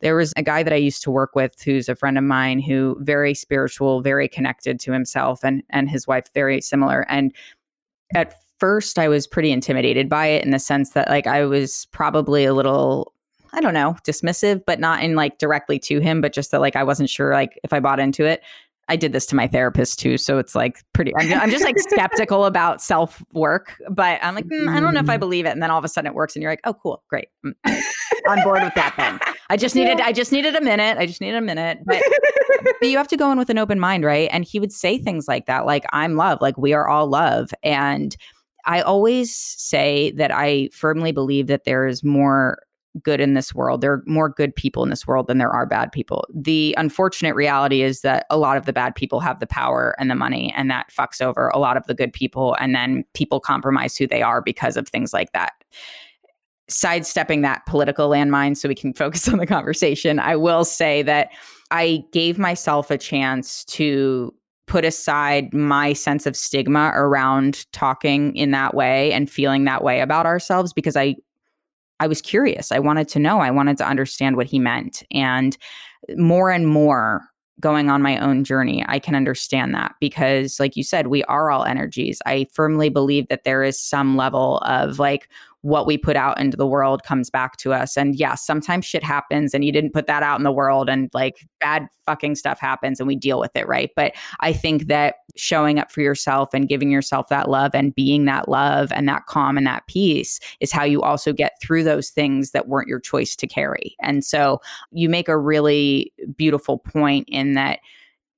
There was a guy that I used to work with who's a friend of mine who very spiritual, very connected to himself and his wife, very similar. And at first I was pretty intimidated by it in the sense that like I was probably a little, I don't know, dismissive, but not in like directly to him, but just that like I wasn't sure like if I bought into it. I did this to my therapist too. So it's like pretty, I'm just like skeptical about self work, but I'm like, I don't know if I believe it. And then all of a sudden it works and you're like, oh, cool. Great. I'm on board with that then. I just needed a minute. But you have to go in with an open mind. Right. And he would say things like that. Like I'm love, like we are all love. And I always say that I firmly believe that there is more good in this world. There are more good people in this world than there are bad people. The unfortunate reality is that a lot of the bad people have the power and the money, and that fucks over a lot of the good people. And then people compromise who they are because of things like that. Sidestepping that political landmine so we can focus on the conversation, I will say that I gave myself a chance to put aside my sense of stigma around talking in that way and feeling that way about ourselves, because I was curious. I wanted to know. I wanted to understand what he meant. And more going on my own journey, I can understand that, because like you said, we are all energies. I firmly believe that there is some level of like what we put out into the world comes back to us. And yeah, sometimes shit happens and you didn't put that out in the world and like bad fucking stuff happens and we deal with it, right? But I think that showing up for yourself and giving yourself that love and being that love and that calm and that peace is how you also get through those things that weren't your choice to carry. And so you make a really beautiful point in that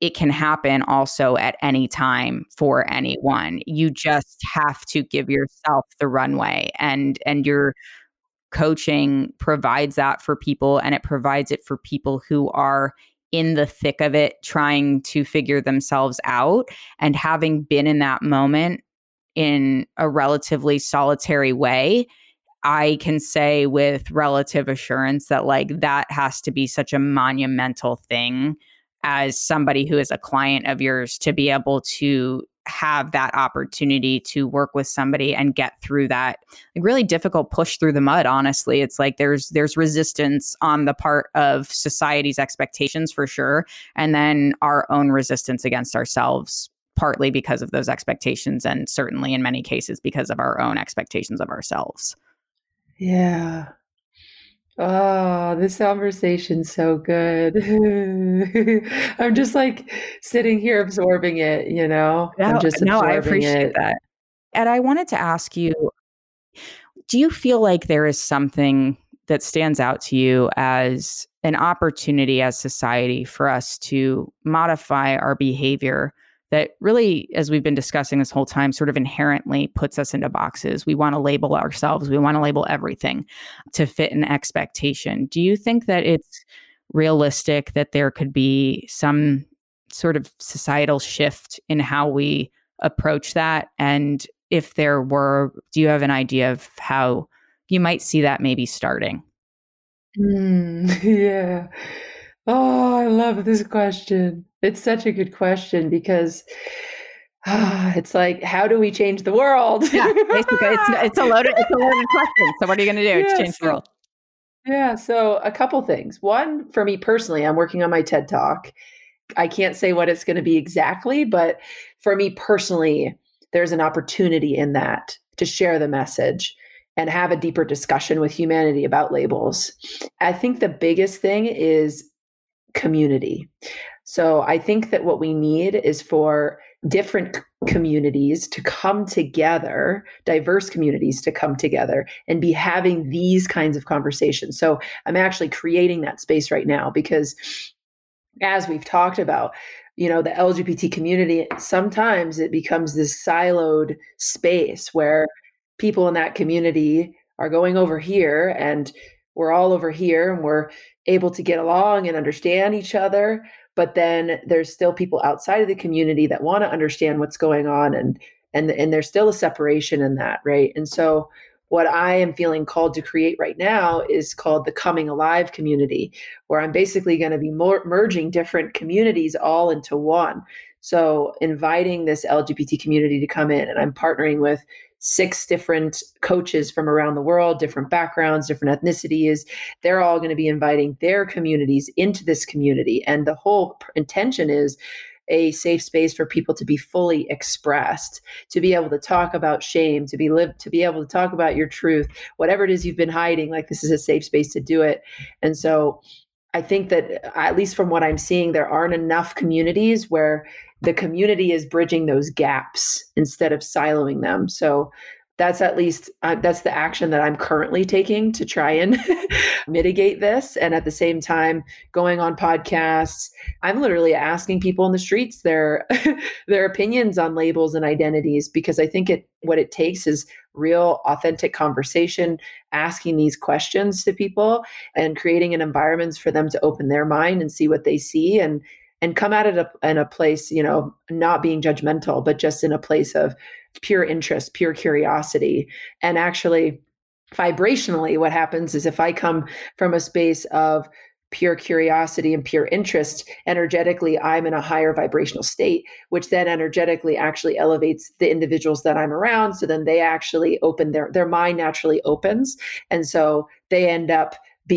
it can happen also at any time for anyone. You just have to give yourself the runway, and your coaching provides that for people, and it provides it for people who are in the thick of it, trying to figure themselves out and having been in that moment in a relatively solitary way. I can say with relative assurance that like that has to be such a monumental thing as somebody who is a client of yours to be able to have that opportunity to work with somebody and get through that really difficult push through the mud. Honestly, it's like there's resistance on the part of society's expectations for sure. And then our own resistance against ourselves, partly because of those expectations and certainly in many cases because of our own expectations of ourselves. Yeah. Oh, this conversation's so good. I'm just like sitting here absorbing it, I appreciate it. That. And I wanted to ask you, do you feel like there is something that stands out to you as an opportunity as society for us to modify our behavior that really, as we've been discussing this whole time, sort of inherently puts us into boxes? We want to label ourselves. We want to label everything to fit an expectation. Do you think that it's realistic that there could be some sort of societal shift in how we approach that? And if there were, do you have an idea of how you might see that maybe starting? Yeah. Oh, I love this question. It's such a good question because it's like, how do we change the world? Yeah, basically, it's a loaded question. So what are you going to do to change the world? Yeah, so a couple things. One, for me personally, I'm working on my TED Talk. I can't say what it's going to be exactly, but for me personally, there's an opportunity in that to share the message and have a deeper discussion with humanity about labels. I think the biggest thing is community. So I think that what we need is for different communities to come together, diverse communities to come together and be having these kinds of conversations. So I'm actually creating that space right now because, as we've talked about, you know, the LGBT community, sometimes it becomes this siloed space where people in that community are going over here and we're all over here and we're able to get along and understand each other. But then there's still people outside of the community that want to understand what's going on, and there's still a separation in that, right? And so what I am feeling called to create right now is called the Coming Alive Community, where I'm basically going to be merging different communities all into one. So inviting this LGBT community to come in, and I'm partnering with 6 different coaches from around the world, different backgrounds, different ethnicities. They're all going to be inviting their communities into this community. And the whole intention is a safe space for people to be fully expressed, to be able to talk about shame, to be able to talk about your truth, whatever it is you've been hiding, like this is a safe space to do it. And so I think that, at least from what I'm seeing, there aren't enough communities where the community is bridging those gaps instead of siloing them. So that's at least, that's the action that I'm currently taking to try and mitigate this. And at the same time, going on podcasts, I'm literally asking people in the streets their opinions on labels and identities, because I think what it takes is real authentic conversation, asking these questions to people and creating an environment for them to open their mind and see what they see and come at it in a place, you know, not being judgmental, but just in a place of pure interest, pure curiosity. And actually, vibrationally, what happens is if I come from a space of pure curiosity and pure interest, energetically, I'm in a higher vibrational state, which then energetically actually elevates the individuals that I'm around. So then they actually open their mind naturally opens. And so they end up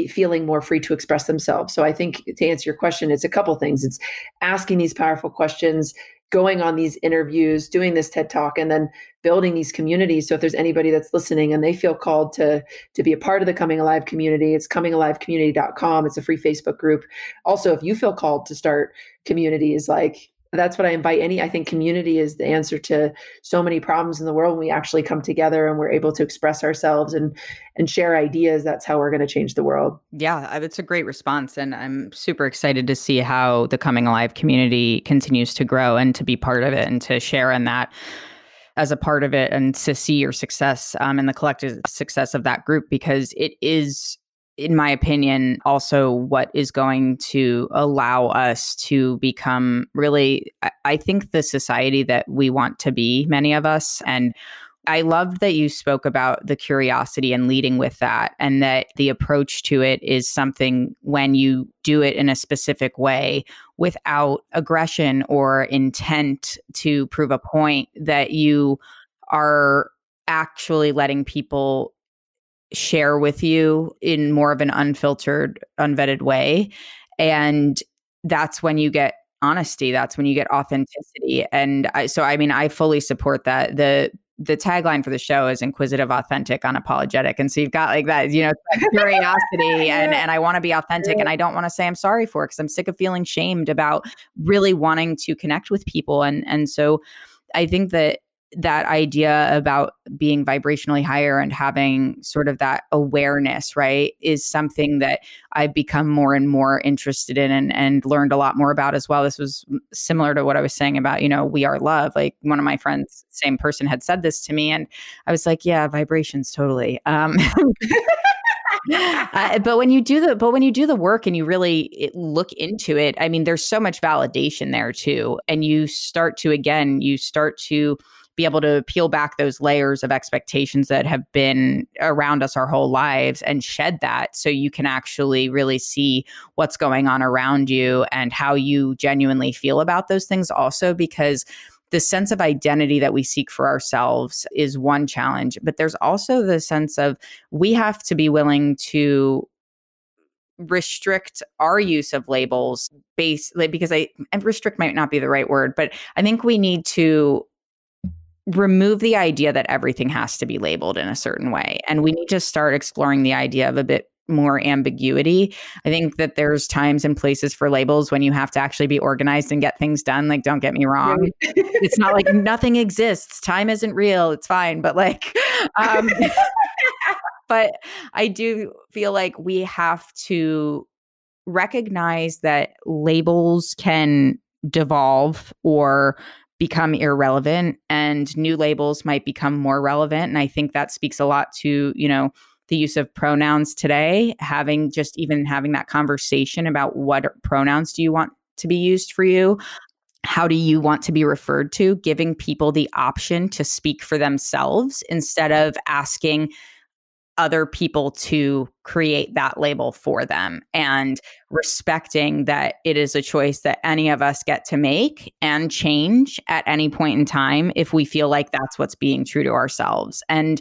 feeling more free to express themselves. So I think, to answer your question, it's a couple things. It's asking these powerful questions, going on these interviews, doing this TED Talk, and then building these communities. So if there's anybody that's listening and they feel called to be a part of the Coming Alive Community, it's comingalivecommunity.com. It's a free Facebook group. Also, if you feel called to start communities, like, that's what I invite any, I think community is the answer to so many problems in the world. When we actually come together and we're able to express ourselves and share ideas, that's how we're going to change the world. Yeah, it's a great response. And I'm super excited to see how the Coming Alive Community continues to grow and to be part of it and to share in that as a part of it and to see your success and the collective success of that group, because it is, in my opinion, also what is going to allow us to become really, I think, the society that we want to be, many of us. And I loved that you spoke about the curiosity and leading with that, and that the approach to it is something when you do it in a specific way without aggression or intent to prove a point, that you are actually letting people share with you in more of an unfiltered, unvetted way. And that's when you get honesty. That's when you get authenticity. And I fully support that. The tagline for the show is inquisitive, authentic, unapologetic. And so you've got like that, you know, curiosity and I want to be authentic and I don't want to say I'm sorry for it, because I'm sick of feeling shamed about really wanting to connect with people. And so I think that idea about being vibrationally higher and having sort of that awareness, right, is something that I've become more and more interested in and learned a lot more about as well. This was similar to what I was saying about, you know, we are love. Like, one of my friends, same person, had said this to me and I was like, yeah, vibrations, totally. But when you do the work and you really look into it, I mean, there's so much validation there too. And you start to be able to peel back those layers of expectations that have been around us our whole lives and shed that, so you can actually really see what's going on around you and how you genuinely feel about those things also, because the sense of identity that we seek for ourselves is one challenge, but there's also the sense of we have to be willing to restrict our use of labels because restrict might not be the right word, but I think we need to remove the idea that everything has to be labeled in a certain way. And we need to start exploring the idea of a bit more ambiguity. I think that there's times and places for labels when you have to actually be organized and get things done. Like, don't get me wrong. Right. It's not like nothing exists. Time isn't real. It's fine. But like, but I do feel like we have to recognize that labels can devolve or become irrelevant, and new labels might become more relevant. And I think that speaks a lot to, you know, the use of pronouns today, having just even having that conversation about what pronouns do you want to be used for you? How do you want to be referred to? Giving people the option to speak for themselves instead of asking other people to create that label for them, and respecting that it is a choice that any of us get to make and change at any point in time if we feel like that's what's being true to ourselves. And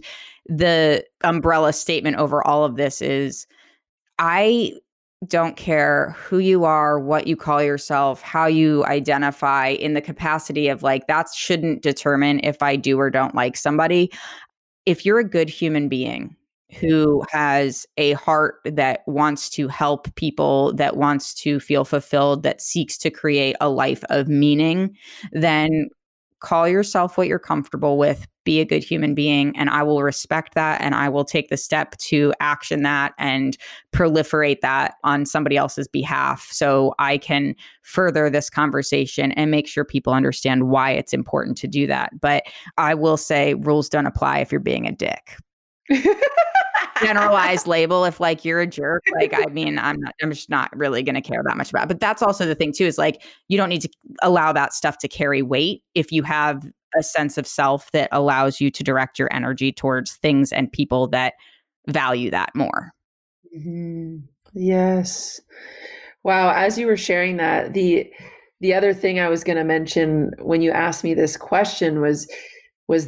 the umbrella statement over all of this is, I don't care who you are, what you call yourself, how you identify, in the capacity of like, that shouldn't determine if I do or don't like somebody. If you're a good human being who has a heart that wants to help people, that wants to feel fulfilled, that seeks to create a life of meaning, then call yourself what you're comfortable with, be a good human being, and I will respect that, and I will take the step to action that and proliferate that on somebody else's behalf so I can further this conversation and make sure people understand why it's important to do that. But I will say, rules don't apply if you're being a dick. Generalized label, if like you're a jerk, like, I mean, I'm just not really going to care that much about it. But that's also the thing too, is like, you don't need to allow that stuff to carry weight if you have a sense of self that allows you to direct your energy towards things and people that value that more. Mm-hmm. Yes. Wow. As you were sharing that, the other thing I was going to mention when you asked me this question was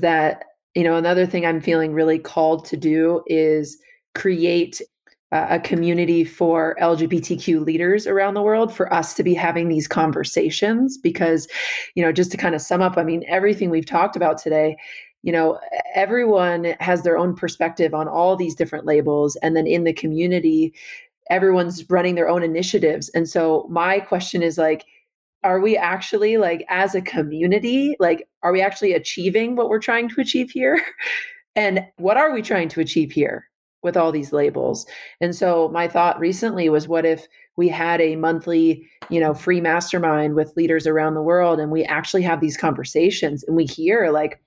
that, you know, another thing I'm feeling really called to do is create a community for LGBTQ leaders around the world, for us to be having these conversations. Because, you know, just to kind of sum up, I mean, everything we've talked about today, you know, everyone has their own perspective on all these different labels. And then in the community, everyone's running their own initiatives. And so my question is like, are we actually, like, as a community, like, are we actually achieving what we're trying to achieve here? And what are we trying to achieve here with all these labels? And so my thought recently was, what if we had a monthly, you know, free mastermind with leaders around the world, and we actually have these conversations and we hear, like,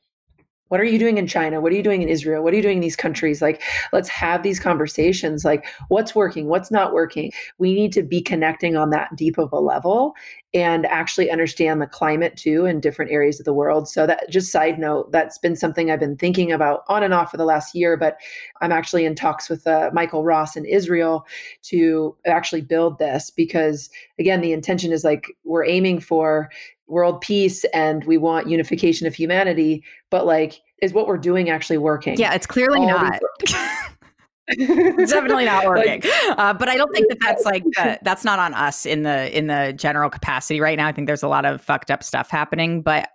what are you doing in China? What are you doing in Israel? What are you doing in these countries? Like, let's have these conversations, like, what's working, what's not working. We need to be connecting on that deep of a level and actually understand the climate too in different areas of the world. So that, just side note, that's been something I've been thinking about on and off for the last year, but I'm actually in talks with Michael Ross in Israel to actually build this, because again, the intention is like, we're aiming for world peace and we want unification of humanity, but like, is what we're doing actually working? Yeah, it's clearly not. It's definitely not working. Like, but I don't think that that's like, that's not on us in the general capacity right now. I think there's a lot of fucked up stuff happening, but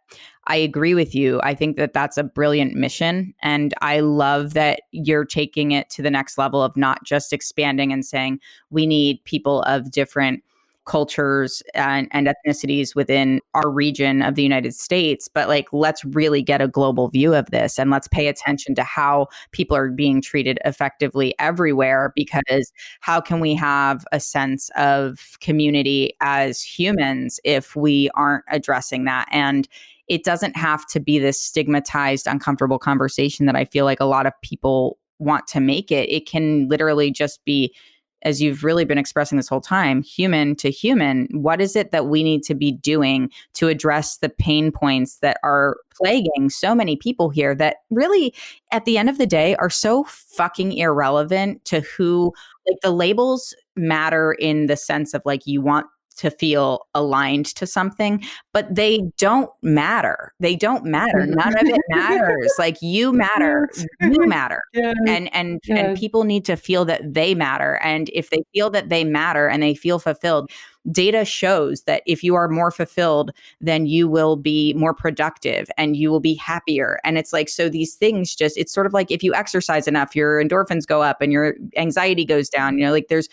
I agree with you. I think that that's a brilliant mission. And I love that you're taking it to the next level of not just expanding and saying, we need people of different cultures and ethnicities within our region of the United States, but like, let's really get a global view of this, and let's pay attention to how people are being treated effectively everywhere, because how can we have a sense of community as humans if we aren't addressing that? And it doesn't have to be this stigmatized, uncomfortable conversation that I feel like a lot of people want to make it. It can literally just be, as you've really been expressing this whole time, human to human, what is it that we need to be doing to address the pain points that are plaguing so many people here that really, at the end of the day, are so fucking irrelevant to who, like, the labels matter in the sense of like, you want to feel aligned to something, but they don't matter. They don't matter. None of it matters. Like, you matter, you matter. Yeah. And yeah. And people need to feel that they matter. And if they feel that they matter and they feel fulfilled, Data shows that if you are more fulfilled, then you will be more productive and you will be happier. And it's like, so these things just, it's sort of like if you exercise enough, your endorphins go up and your anxiety goes down, you know, like there's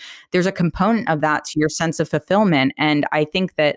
a component of that to your sense of fulfillment. And I think that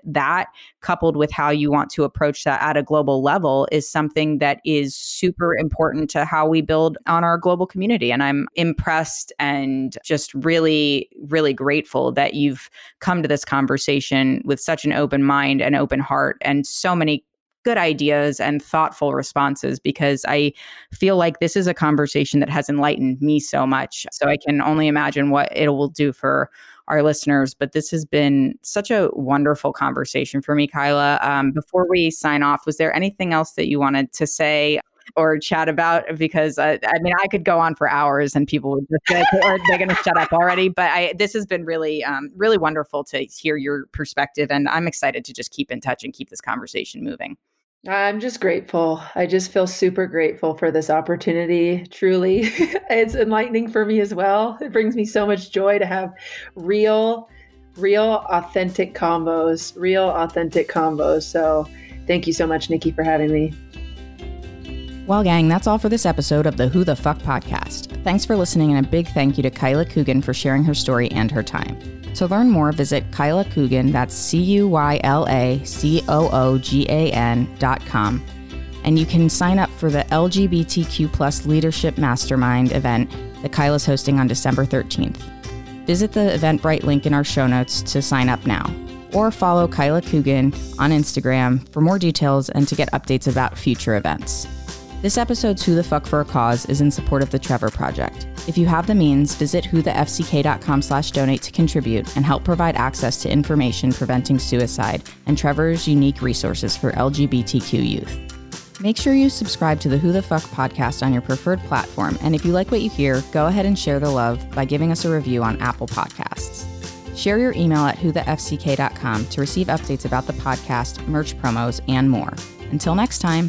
coupled with how you want to approach that at a global level is something that is super important to how we build on our global community. And I'm impressed and just really, really grateful that you've come to this conversation with such an open mind and open heart and so many good ideas and thoughtful responses, because I feel like this is a conversation that has enlightened me so much. So I can only imagine what it will do for our listeners, but this has been such a wonderful conversation for me, Cuyla. Before we sign off, was there anything else that you wanted to say or chat about? Because I mean, I could go on for hours and people would just say, or they're going to shut up already. But this has been really, really wonderful to hear your perspective. And I'm excited to just keep in touch and keep this conversation moving. I'm just grateful. I just feel super grateful for this opportunity. Truly, it's enlightening for me as well. It brings me so much joy to have real, authentic combos. So thank you so much, Nikki, for having me. Well, gang, that's all for this episode of the Who the Fuck podcast. Thanks for listening, and a big thank you to Cuyla Coogan for sharing her story and her time. To learn more, visit Cuyla Coogan, that's CuylaCoogan.com. And you can sign up for the LGBTQ+ Leadership Mastermind event that Cuyla's hosting on December 13th. Visit the Eventbrite link in our show notes to sign up now. Or follow Cuyla Coogan on Instagram for more details and to get updates about future events. This episode's Who the Fuck for a Cause is in support of the Trevor Project. If you have the means, visit whothefck.com/donate to contribute and help provide access to information preventing suicide and Trevor's unique resources for LGBTQ youth. Make sure you subscribe to the Who the Fuck podcast on your preferred platform, and if you like what you hear, go ahead and share the love by giving us a review on Apple Podcasts. Share your email at whothefck.com to receive updates about the podcast, merch promos, and more. Until next time.